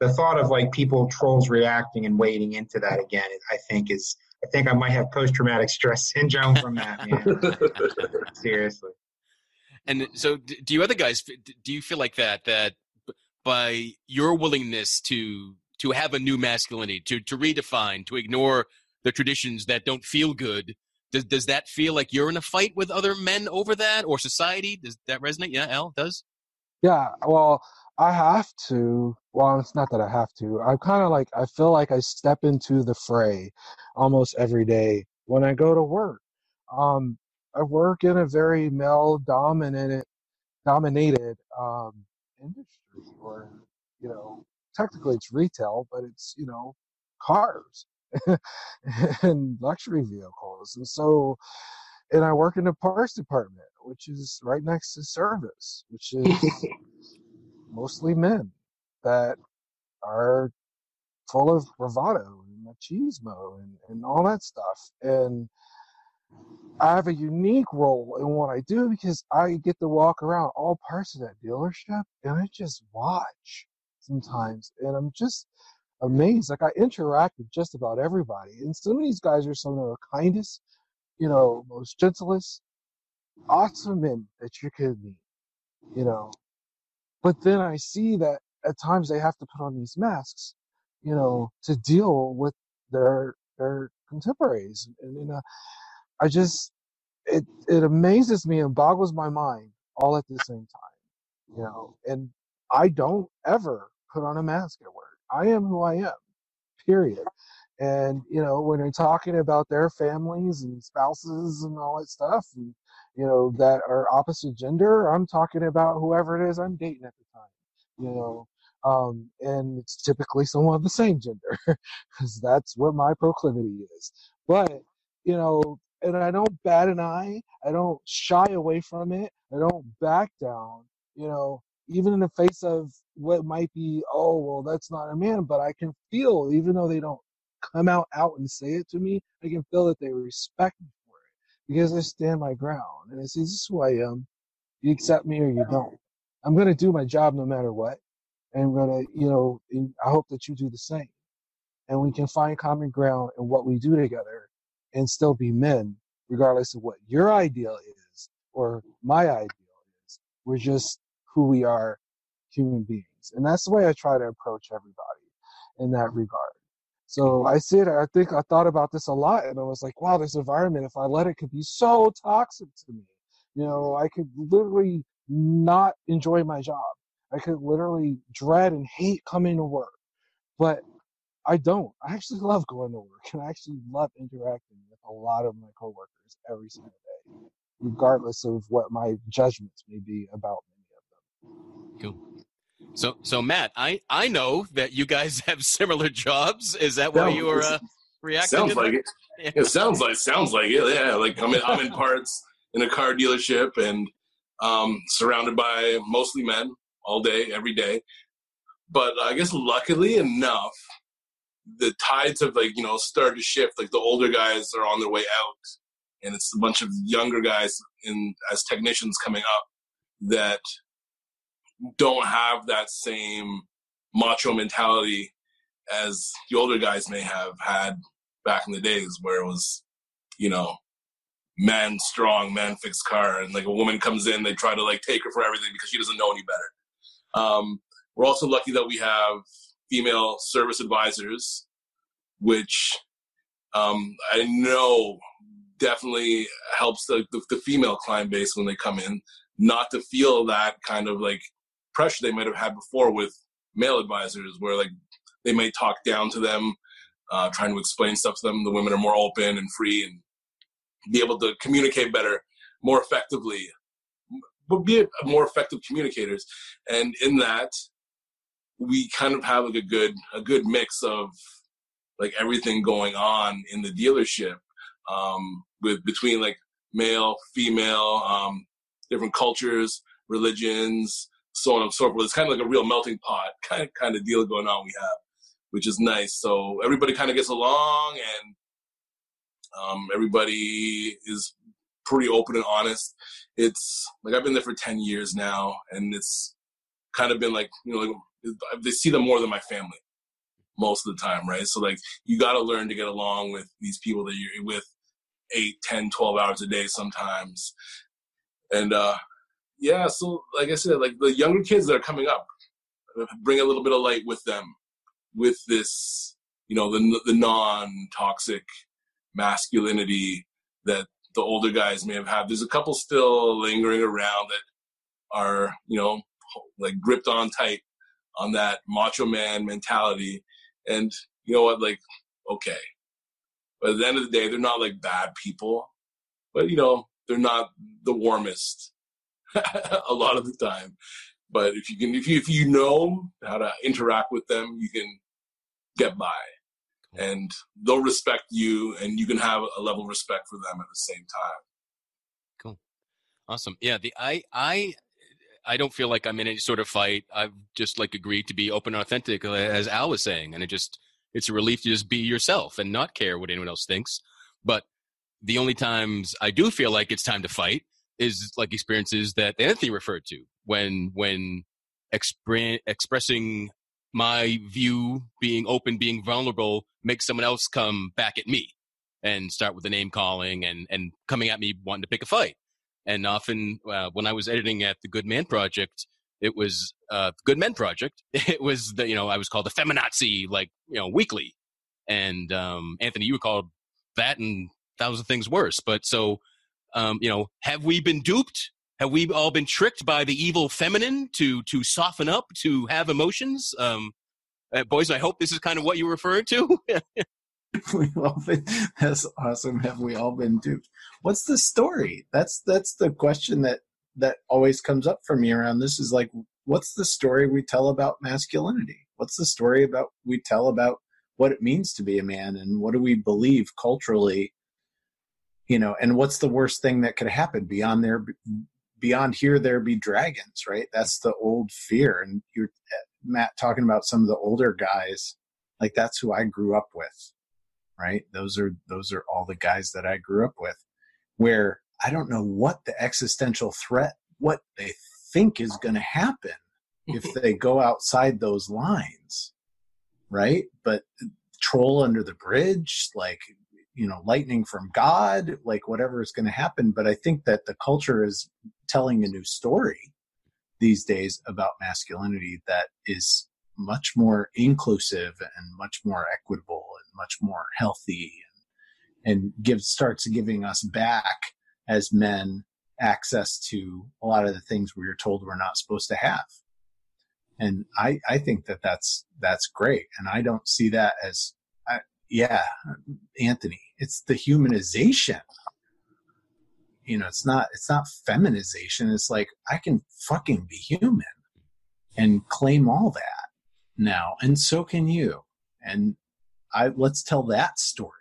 the thought of like people, trolls reacting and wading into that again, I think is, I think I might have post-traumatic stress syndrome from that, man. Seriously. And so do you other guys, do you feel like that, that by your willingness to, to have a new masculinity, to, to redefine, to ignore the traditions that don't feel good, does, does that feel like you're in a fight with other men over that or society? Does that resonate? Yeah, Al, does? Yeah, well, I have to. Well, it's not that I have to. I'm kind of like, I feel like I step into the fray almost every day when I go to work. Um, I work in a very male-dominated dominated, um, industry, or, you know, technically it's retail, but it's, you know, cars and luxury vehicles. And so, and I work in the parts department, which is right next to service, which is mostly men that are full of bravado and machismo and, and all that stuff. And I have a unique role in what I do because I get to walk around all parts of that dealership and I just watch sometimes. And I'm just amazed. Like, I interact with just about everybody. And some of these guys are some of the kindest, you know, most gentlest, awesome men that you could meet, you know. But then I see that at times they have to put on these masks, you know, to deal with their their contemporaries. And, and uh, I just, it it amazes me and boggles my mind all at the same time, you know. And I don't ever put on a mask at work. I am who I am, period. And, you know, when they're talking about their families and spouses and all that stuff, and, you know, that are opposite gender, I'm talking about whoever it is I'm dating at the time, you know. Um, and it's typically someone of the same gender because that's what my proclivity is. But, you know, and I don't bat an eye. I don't shy away from it. I don't back down, you know, even in the face of what might be, oh, well, that's not a man. But I can feel, even though they don't come out out and say it to me, I can feel that they respect me for it because I stand my ground. And I say, this is who I am. You accept me or you don't. I'm going to do my job no matter what. And I'm going to, you know, I hope that you do the same. And we can find common ground in what we do together and still be men, regardless of what your ideal is or my ideal is. We're just who we are, human beings. And that's the way I try to approach everybody in that regard. So I said, I think I thought about this a lot, and I was like, wow, this environment, if I let it, could be so toxic to me. You know, I could literally not enjoy my job. I could literally dread and hate coming to work. But I don't. I actually love going to work, and I actually love interacting with a lot of my coworkers every single day, regardless of what my judgments may be about many of them. Cool. So, so Matt, I, I know that you guys have similar jobs. Is that why no, you were uh, reacting? Sounds to like it. Yeah. It sounds like sounds like it. Yeah, like I'm in, I'm in parts in a car dealership and um, surrounded by mostly men all day, every day. But I guess luckily enough, the tides have, like, you know, started to shift. Like, the older guys are on their way out, and it's a bunch of younger guys in as technicians coming up that don't have that same macho mentality as the older guys may have had back in the days, where it was, you know, man strong, man fixed car, and like a woman comes in, they try to like take her for everything because she doesn't know any better. Um, we're also lucky that we have female service advisors, which um, I know definitely helps the, the, the female client base when they come in, not to feel that kind of like pressure they might have had before with male advisors, where like they may talk down to them, uh, trying to explain stuff to them. The women are more open and free and be able to communicate better, more effectively, but be more effective communicators. And in that, we kind of have like a good a good mix of like everything going on in the dealership, um, with between like male, female, um, different cultures, religions, so on and so forth. It's kind of like a real melting pot kind of kind of deal going on we have, which is nice. So everybody kind of gets along, and um, everybody is pretty open and honest. It's like, I've been there for ten years now, and it's kind of been like, you know, like, they see them more than my family most of the time, right? So like, you got to learn to get along with these people that you're with eight, ten, twelve hours a day sometimes. And uh, yeah, so like I said, like the younger kids that are coming up, bring a little bit of light with them, with this, you know, the, the non-toxic masculinity that the older guys may have had. There's a couple still lingering around that are, you know, like gripped on tight on that macho man mentality. And you know what, like, okay. But at the end of the day, they're not like bad people, but you know, they're not the warmest a lot of the time. But if you can, if you, if you know how to interact with them, you can get by. And they'll respect you, and you can have a level of respect for them at the same time. Cool. Awesome. Yeah, the I I I don't feel like I'm in any sort of fight. I've just like agreed to be open and authentic, as Al was saying. And it just, it's a relief to just be yourself and not care what anyone else thinks. But the only times I do feel like it's time to fight is like experiences that Anthony referred to, when when expre- expressing my view, being open, being vulnerable, makes someone else come back at me and start with the name calling and, and coming at me wanting to pick a fight. And often uh, when I was editing at the Good Man Project, it was uh, Good Men Project. It was the, you know, I was called the feminazi, like, you know, weekly. And um, Anthony, you were called that and a thousand things worse. But so, um, you know, have we been duped? Have we all been tricked by the evil feminine to to soften up, to have emotions? Um, uh, boys, I hope this is kind of what you referred to. We love it. That's awesome. Have we all been duped? What's the story? That's that's the question that, that always comes up for me around this is like, what's the story we tell about masculinity? What's the story about we tell about what it means to be a man, and what do we believe culturally? You know, and what's the worst thing that could happen beyond their... Beyond here, there be dragons, right? That's the old fear. And you're, Matt, talking about some of the older guys, like that's who I grew up with, right? Those are those are all the guys that I grew up with, where I don't know what the existential threat, what they think is going to happen if they go outside those lines, right? But troll under the bridge, like, you know, lightning from God, like whatever is going to happen. But I think that the culture is telling a new story these days about masculinity that is much more inclusive and much more equitable and much more healthy, and, and gives, starts giving us back as men access to a lot of the things we were told we're not supposed to have. And I, I think that that's, that's great. And I don't see that as, I, yeah, Anthony, it's the humanization. You know, it's not, it's not feminization. It's like, I can fucking be human and claim all that now. And so can you. And I, let's tell that story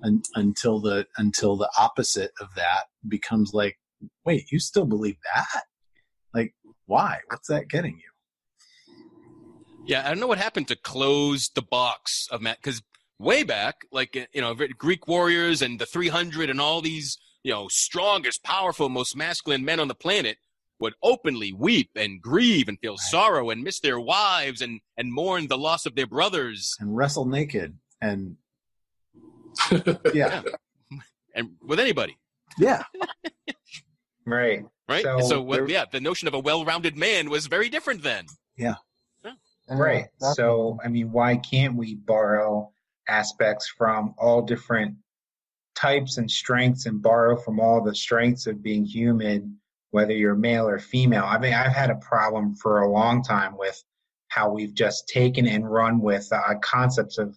and, until the, until the opposite of that becomes like, wait, you still believe that? Like, why? What's that getting you? Yeah. I don't know what happened to close the box of Matt. 'Cause way back, like, you know, Greek warriors and the three hundred and all these, you know, strongest, powerful, most masculine men on the planet would openly weep and grieve and feel right. sorrow and miss their wives and, and mourn the loss of their brothers. And wrestle naked and, yeah. yeah. And with anybody. Yeah. Right. Right? So, so there... yeah, the notion of a well-rounded man was very different then. Yeah. yeah. Right. So, I mean, why can't we borrow aspects from all different types and strengths and borrow from all the strengths of being human, whether you're male or female? I mean, I've had a problem for a long time with how we've just taken and run with uh, concepts of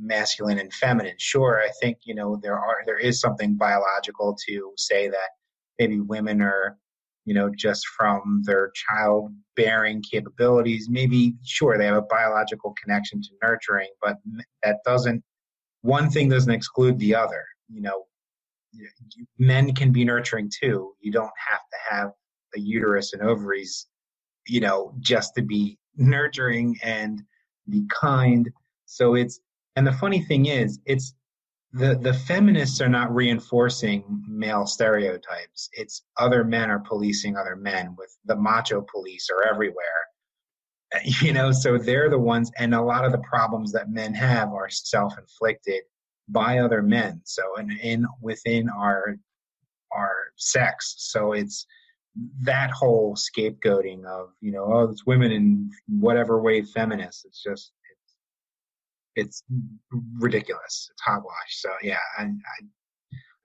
masculine and feminine. Sure, I think, you know, there are there is something biological to say that maybe women are you know, just from their childbearing capabilities. Maybe, sure, they have a biological connection to nurturing, but that doesn't, one thing doesn't exclude the other. You know, men can be nurturing too. You don't have to have a uterus and ovaries, you know, just to be nurturing and be kind. So it's, and the funny thing is, it's, The the feminists are not reinforcing male stereotypes. It's other men are policing other men, with the macho police are everywhere. You know, so they're the ones, and a lot of the problems that men have are self-inflicted by other men. So and in within our our sex. So it's that whole scapegoating of, you know, oh, it's women in whatever way feminists. It's just It's ridiculous. It's hogwash. So yeah, I, I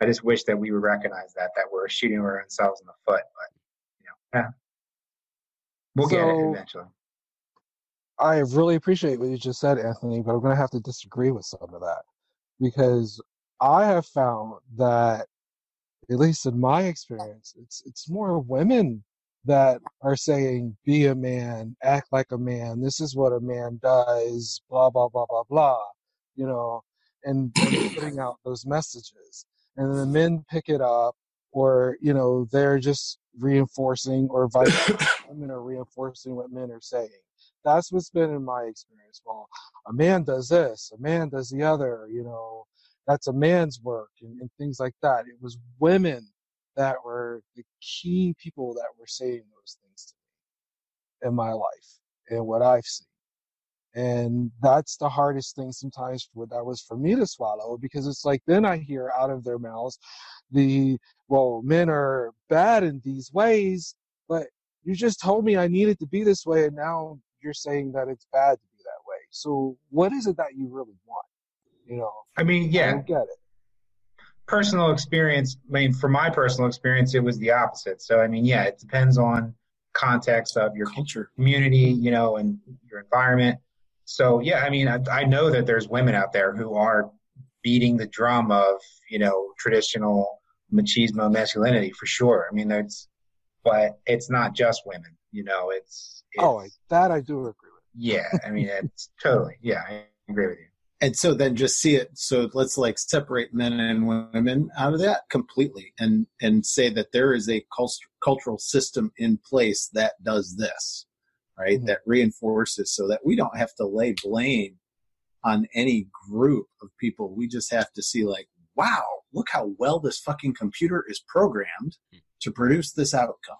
I just wish that we would recognize that that we're shooting our own selves in the foot. But you know, yeah, we'll so, get it eventually. I really appreciate what you just said, Anthony, but I'm going to have to disagree with some of that, because I have found that, at least in my experience, it's it's more women that are saying, be a man, act like a man, this is what a man does, blah, blah, blah, blah, blah, you know, and, and putting out those messages. And the men pick it up, or, you know, they're just reinforcing, or vice versa, women are reinforcing what men are saying. That's what's been in my experience. Well, a man does this, a man does the other, you know, that's a man's work, and, and things like that. It was women that were the key people that were saying those things to me in my life and what I've seen. And that's the hardest thing sometimes for, that was for me to swallow, because it's like, then I hear out of their mouths the, well, men are bad in these ways, but you just told me I needed to be this way, and now you're saying that it's bad to be that way. So what is it that you really want? You know, I mean, yeah, I don't get it. Personal experience, I mean, for my personal experience, it was the opposite. So, I mean, yeah, it depends on context of your culture, community, you know, and your environment. So, yeah, I mean, I, I know that there's women out there who are beating the drum of, you know, traditional machismo masculinity for sure. I mean, that's, but it's not just women, you know, it's. it's oh, that I do agree with. Yeah, I mean, it's totally, yeah, I agree with you. And so then just see it. So let's like separate men and women out of that completely, and, and say that there is a cult- cultural system in place that does this, right? Mm-hmm. That reinforces, so that we don't have to lay blame on any group of people. We just have to see like, wow, look how well this fucking computer is programmed to produce this outcome.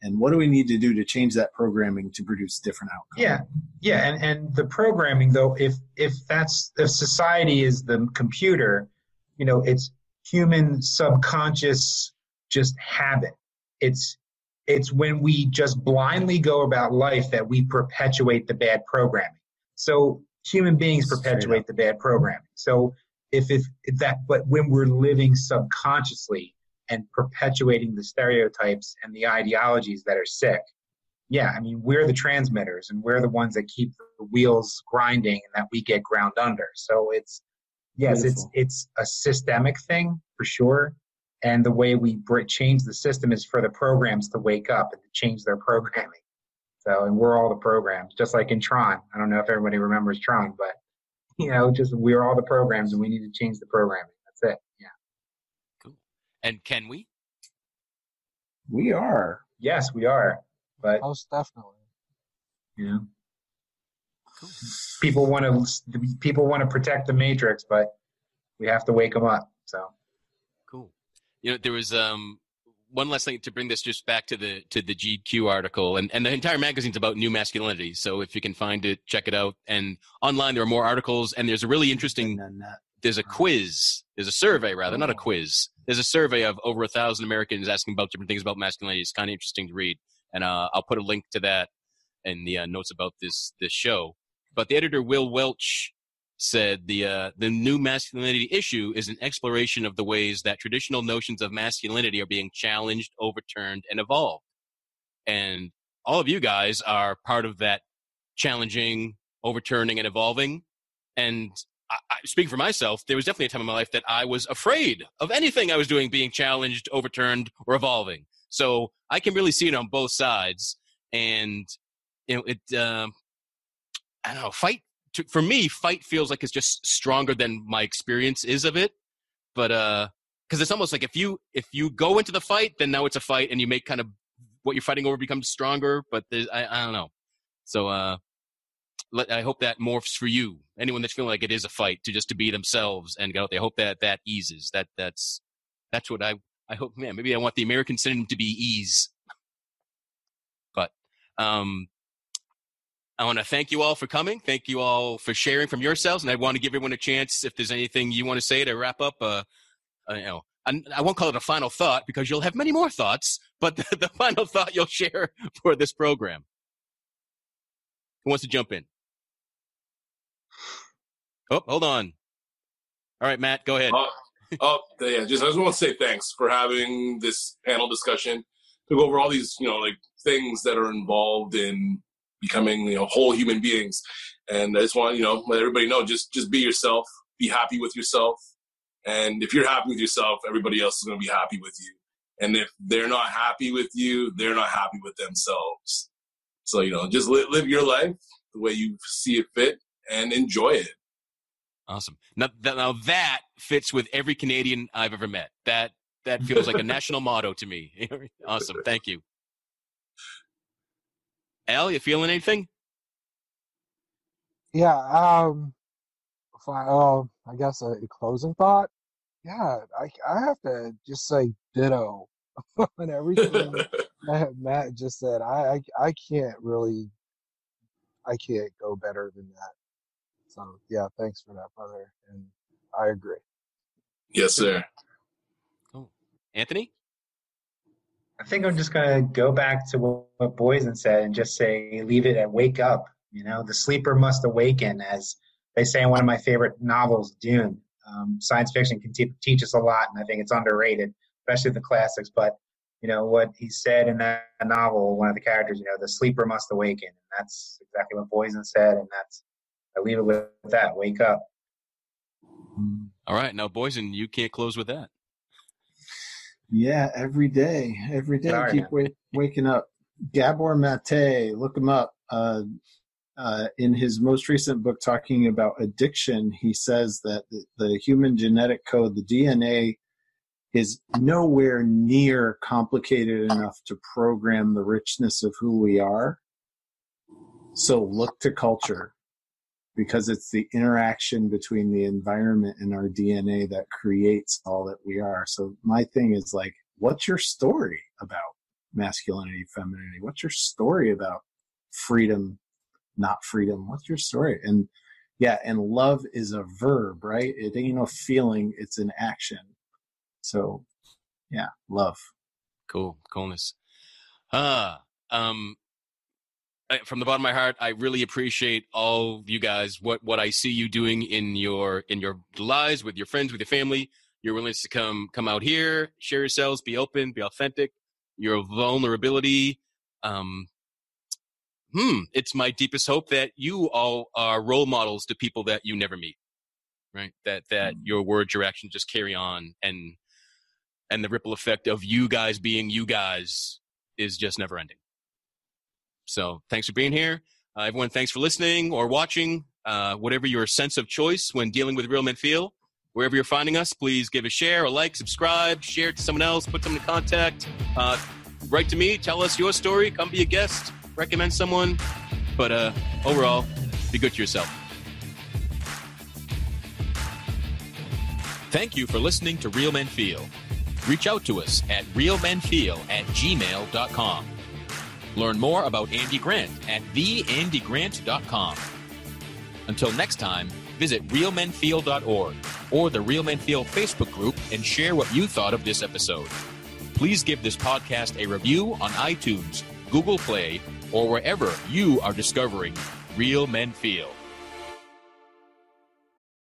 And what do we need to do to change that programming to produce different outcomes? Yeah, yeah, and, and the programming though, if if that's if society is the computer, you know, it's human subconscious just habit. It's it's when we just blindly go about life that we perpetuate the bad programming. So human beings perpetuate the bad programming. So if if, if that, but when we're living subconsciously and perpetuating the stereotypes and the ideologies that are sick. Yeah, I mean, we're the transmitters, and we're the ones that keep the wheels grinding and that we get ground under. So it's, yes, Beautiful. it's it's a systemic thing for sure. And the way we change the system is for the programs to wake up and to change their programming. So, and we're all the programs, just like in Tron. I don't know if everybody remembers Tron, but, you know, just we're all the programs, and we need to change the programming. That's it. Yeah. And can we? We are. Yes, we are. But most definitely. Yeah. Cool. People want to. People want to protect the Matrix, but we have to wake them up. So. Cool. You know, there was um one last thing to bring this just back to the to the G Q article, and and the entire magazine's about new masculinity. So if you can find it, check it out. And online there are more articles, and there's a really interesting. There's a quiz. There's a survey, rather, not a quiz. There's a survey of over a thousand Americans asking about different things about masculinity. It's kind of interesting to read, and uh, I'll put a link to that in the uh, notes about this this show. But the editor Will Welch said the uh, the new masculinity issue is an exploration of the ways that traditional notions of masculinity are being challenged, overturned, and evolved. And all of you guys are part of that challenging, overturning, and evolving. And I, I speak for myself, there was definitely a time in my life that I was afraid of anything I was doing being challenged, overturned, or evolving. So I can really see it on both sides. And, you know, it, um, I don't know, fight to, for me, fight feels like it's just stronger than my experience is of it. But, uh, cause it's almost like if you, if you go into the fight, then now it's a fight and you make kind of what you're fighting over becomes stronger. But there's, I, I don't know. So, uh, let, I hope that morphs for you. Anyone that's feeling like it is a fight to just to be themselves and go out there. I hope that that eases that. That's, that's what I, I hope, man, maybe I want the American synonym to be ease. But um, I want to thank you all for coming. Thank you all for sharing from yourselves. And I want to give everyone a chance, if there's anything you want to say to wrap up, uh, you know, I, I won't call it a final thought because you'll have many more thoughts, but the, the final thought you'll share for this program. Who wants to jump in? Oh, hold on. All right, Matt, go ahead. Uh- Oh, yeah. Just I just want to say thanks for having this panel discussion to go over all these, you know, like things that are involved in becoming, you know, whole human beings. And I just want, you know, let everybody know, just just be yourself, be happy with yourself. And if you're happy with yourself, everybody else is going to be happy with you. And if they're not happy with you, they're not happy with themselves. So, you know, just live, live your life the way you see it fit and enjoy it. Awesome. Now, now that fits with every Canadian I've ever met. That that feels like a national motto to me. Awesome. Thank you. Al, you feeling anything? Yeah. Um. Um. I guess a, a closing thought. Yeah. I I have to just say ditto on everything that Matt just said. I, I I can't really. I can't go better than that. So, yeah, thanks for that, brother. And I agree. Yes, sir. Cool. Anthony? I think I'm just going to go back to what, what Boyson said and just say, leave it at wake up. You know, the sleeper must awaken, as they say in one of my favorite novels, Dune. Um, science fiction can te- teach us a lot, and I think it's underrated, especially the classics. But, you know, what he said in that novel, one of the characters, you know, the sleeper must awaken. And that's exactly what Boyson said, and that's I leave it with that. Wake up. All right. Now, Boyson, you can't close with that. Yeah, every day. Every day. Sorry, keep w- waking up. Gabor Maté, look him up. Uh, uh, in his most recent book talking about addiction, he says that the, the human genetic code, the D N A, is nowhere near complicated enough to program the richness of who we are. So look to culture, because it's the interaction between the environment and our D N A that creates all that we are. So my thing is like, what's your story about masculinity, femininity? What's your story about freedom, not freedom? What's your story? And yeah, and love is a verb, right? It ain't no feeling, it's an action. So yeah, love. Cool, coolness. Uh, um, From the bottom of my heart, I really appreciate all you guys, what, what I see you doing in your in your lives, with your friends, with your family, your willingness to come come out here, share yourselves, be open, be authentic, your vulnerability. Um, hmm, it's my deepest hope that you all are role models to people that you never meet, right? That that mm-hmm. your words, your actions just carry on, and and the ripple effect of you guys being you guys is just never ending. So thanks for being here. Uh, everyone, thanks for listening or watching, uh, whatever your sense of choice when dealing with Real Men Feel. Wherever you're finding us, please give a share, a like, subscribe, share it to someone else, put someone in contact. Uh, write to me, tell us your story, come be a guest, recommend someone. But uh, overall, be good to yourself. Thank you for listening to Real Men Feel. Reach out to us at real men feel at gmail dot com. Learn more about Andy Grant at the andy grant dot com. Until next time, visit real men feel dot org or the Real Men Feel Facebook group and share what you thought of this episode. Please give this podcast a review on iTunes, Google Play, or wherever you are discovering Real Men Feel.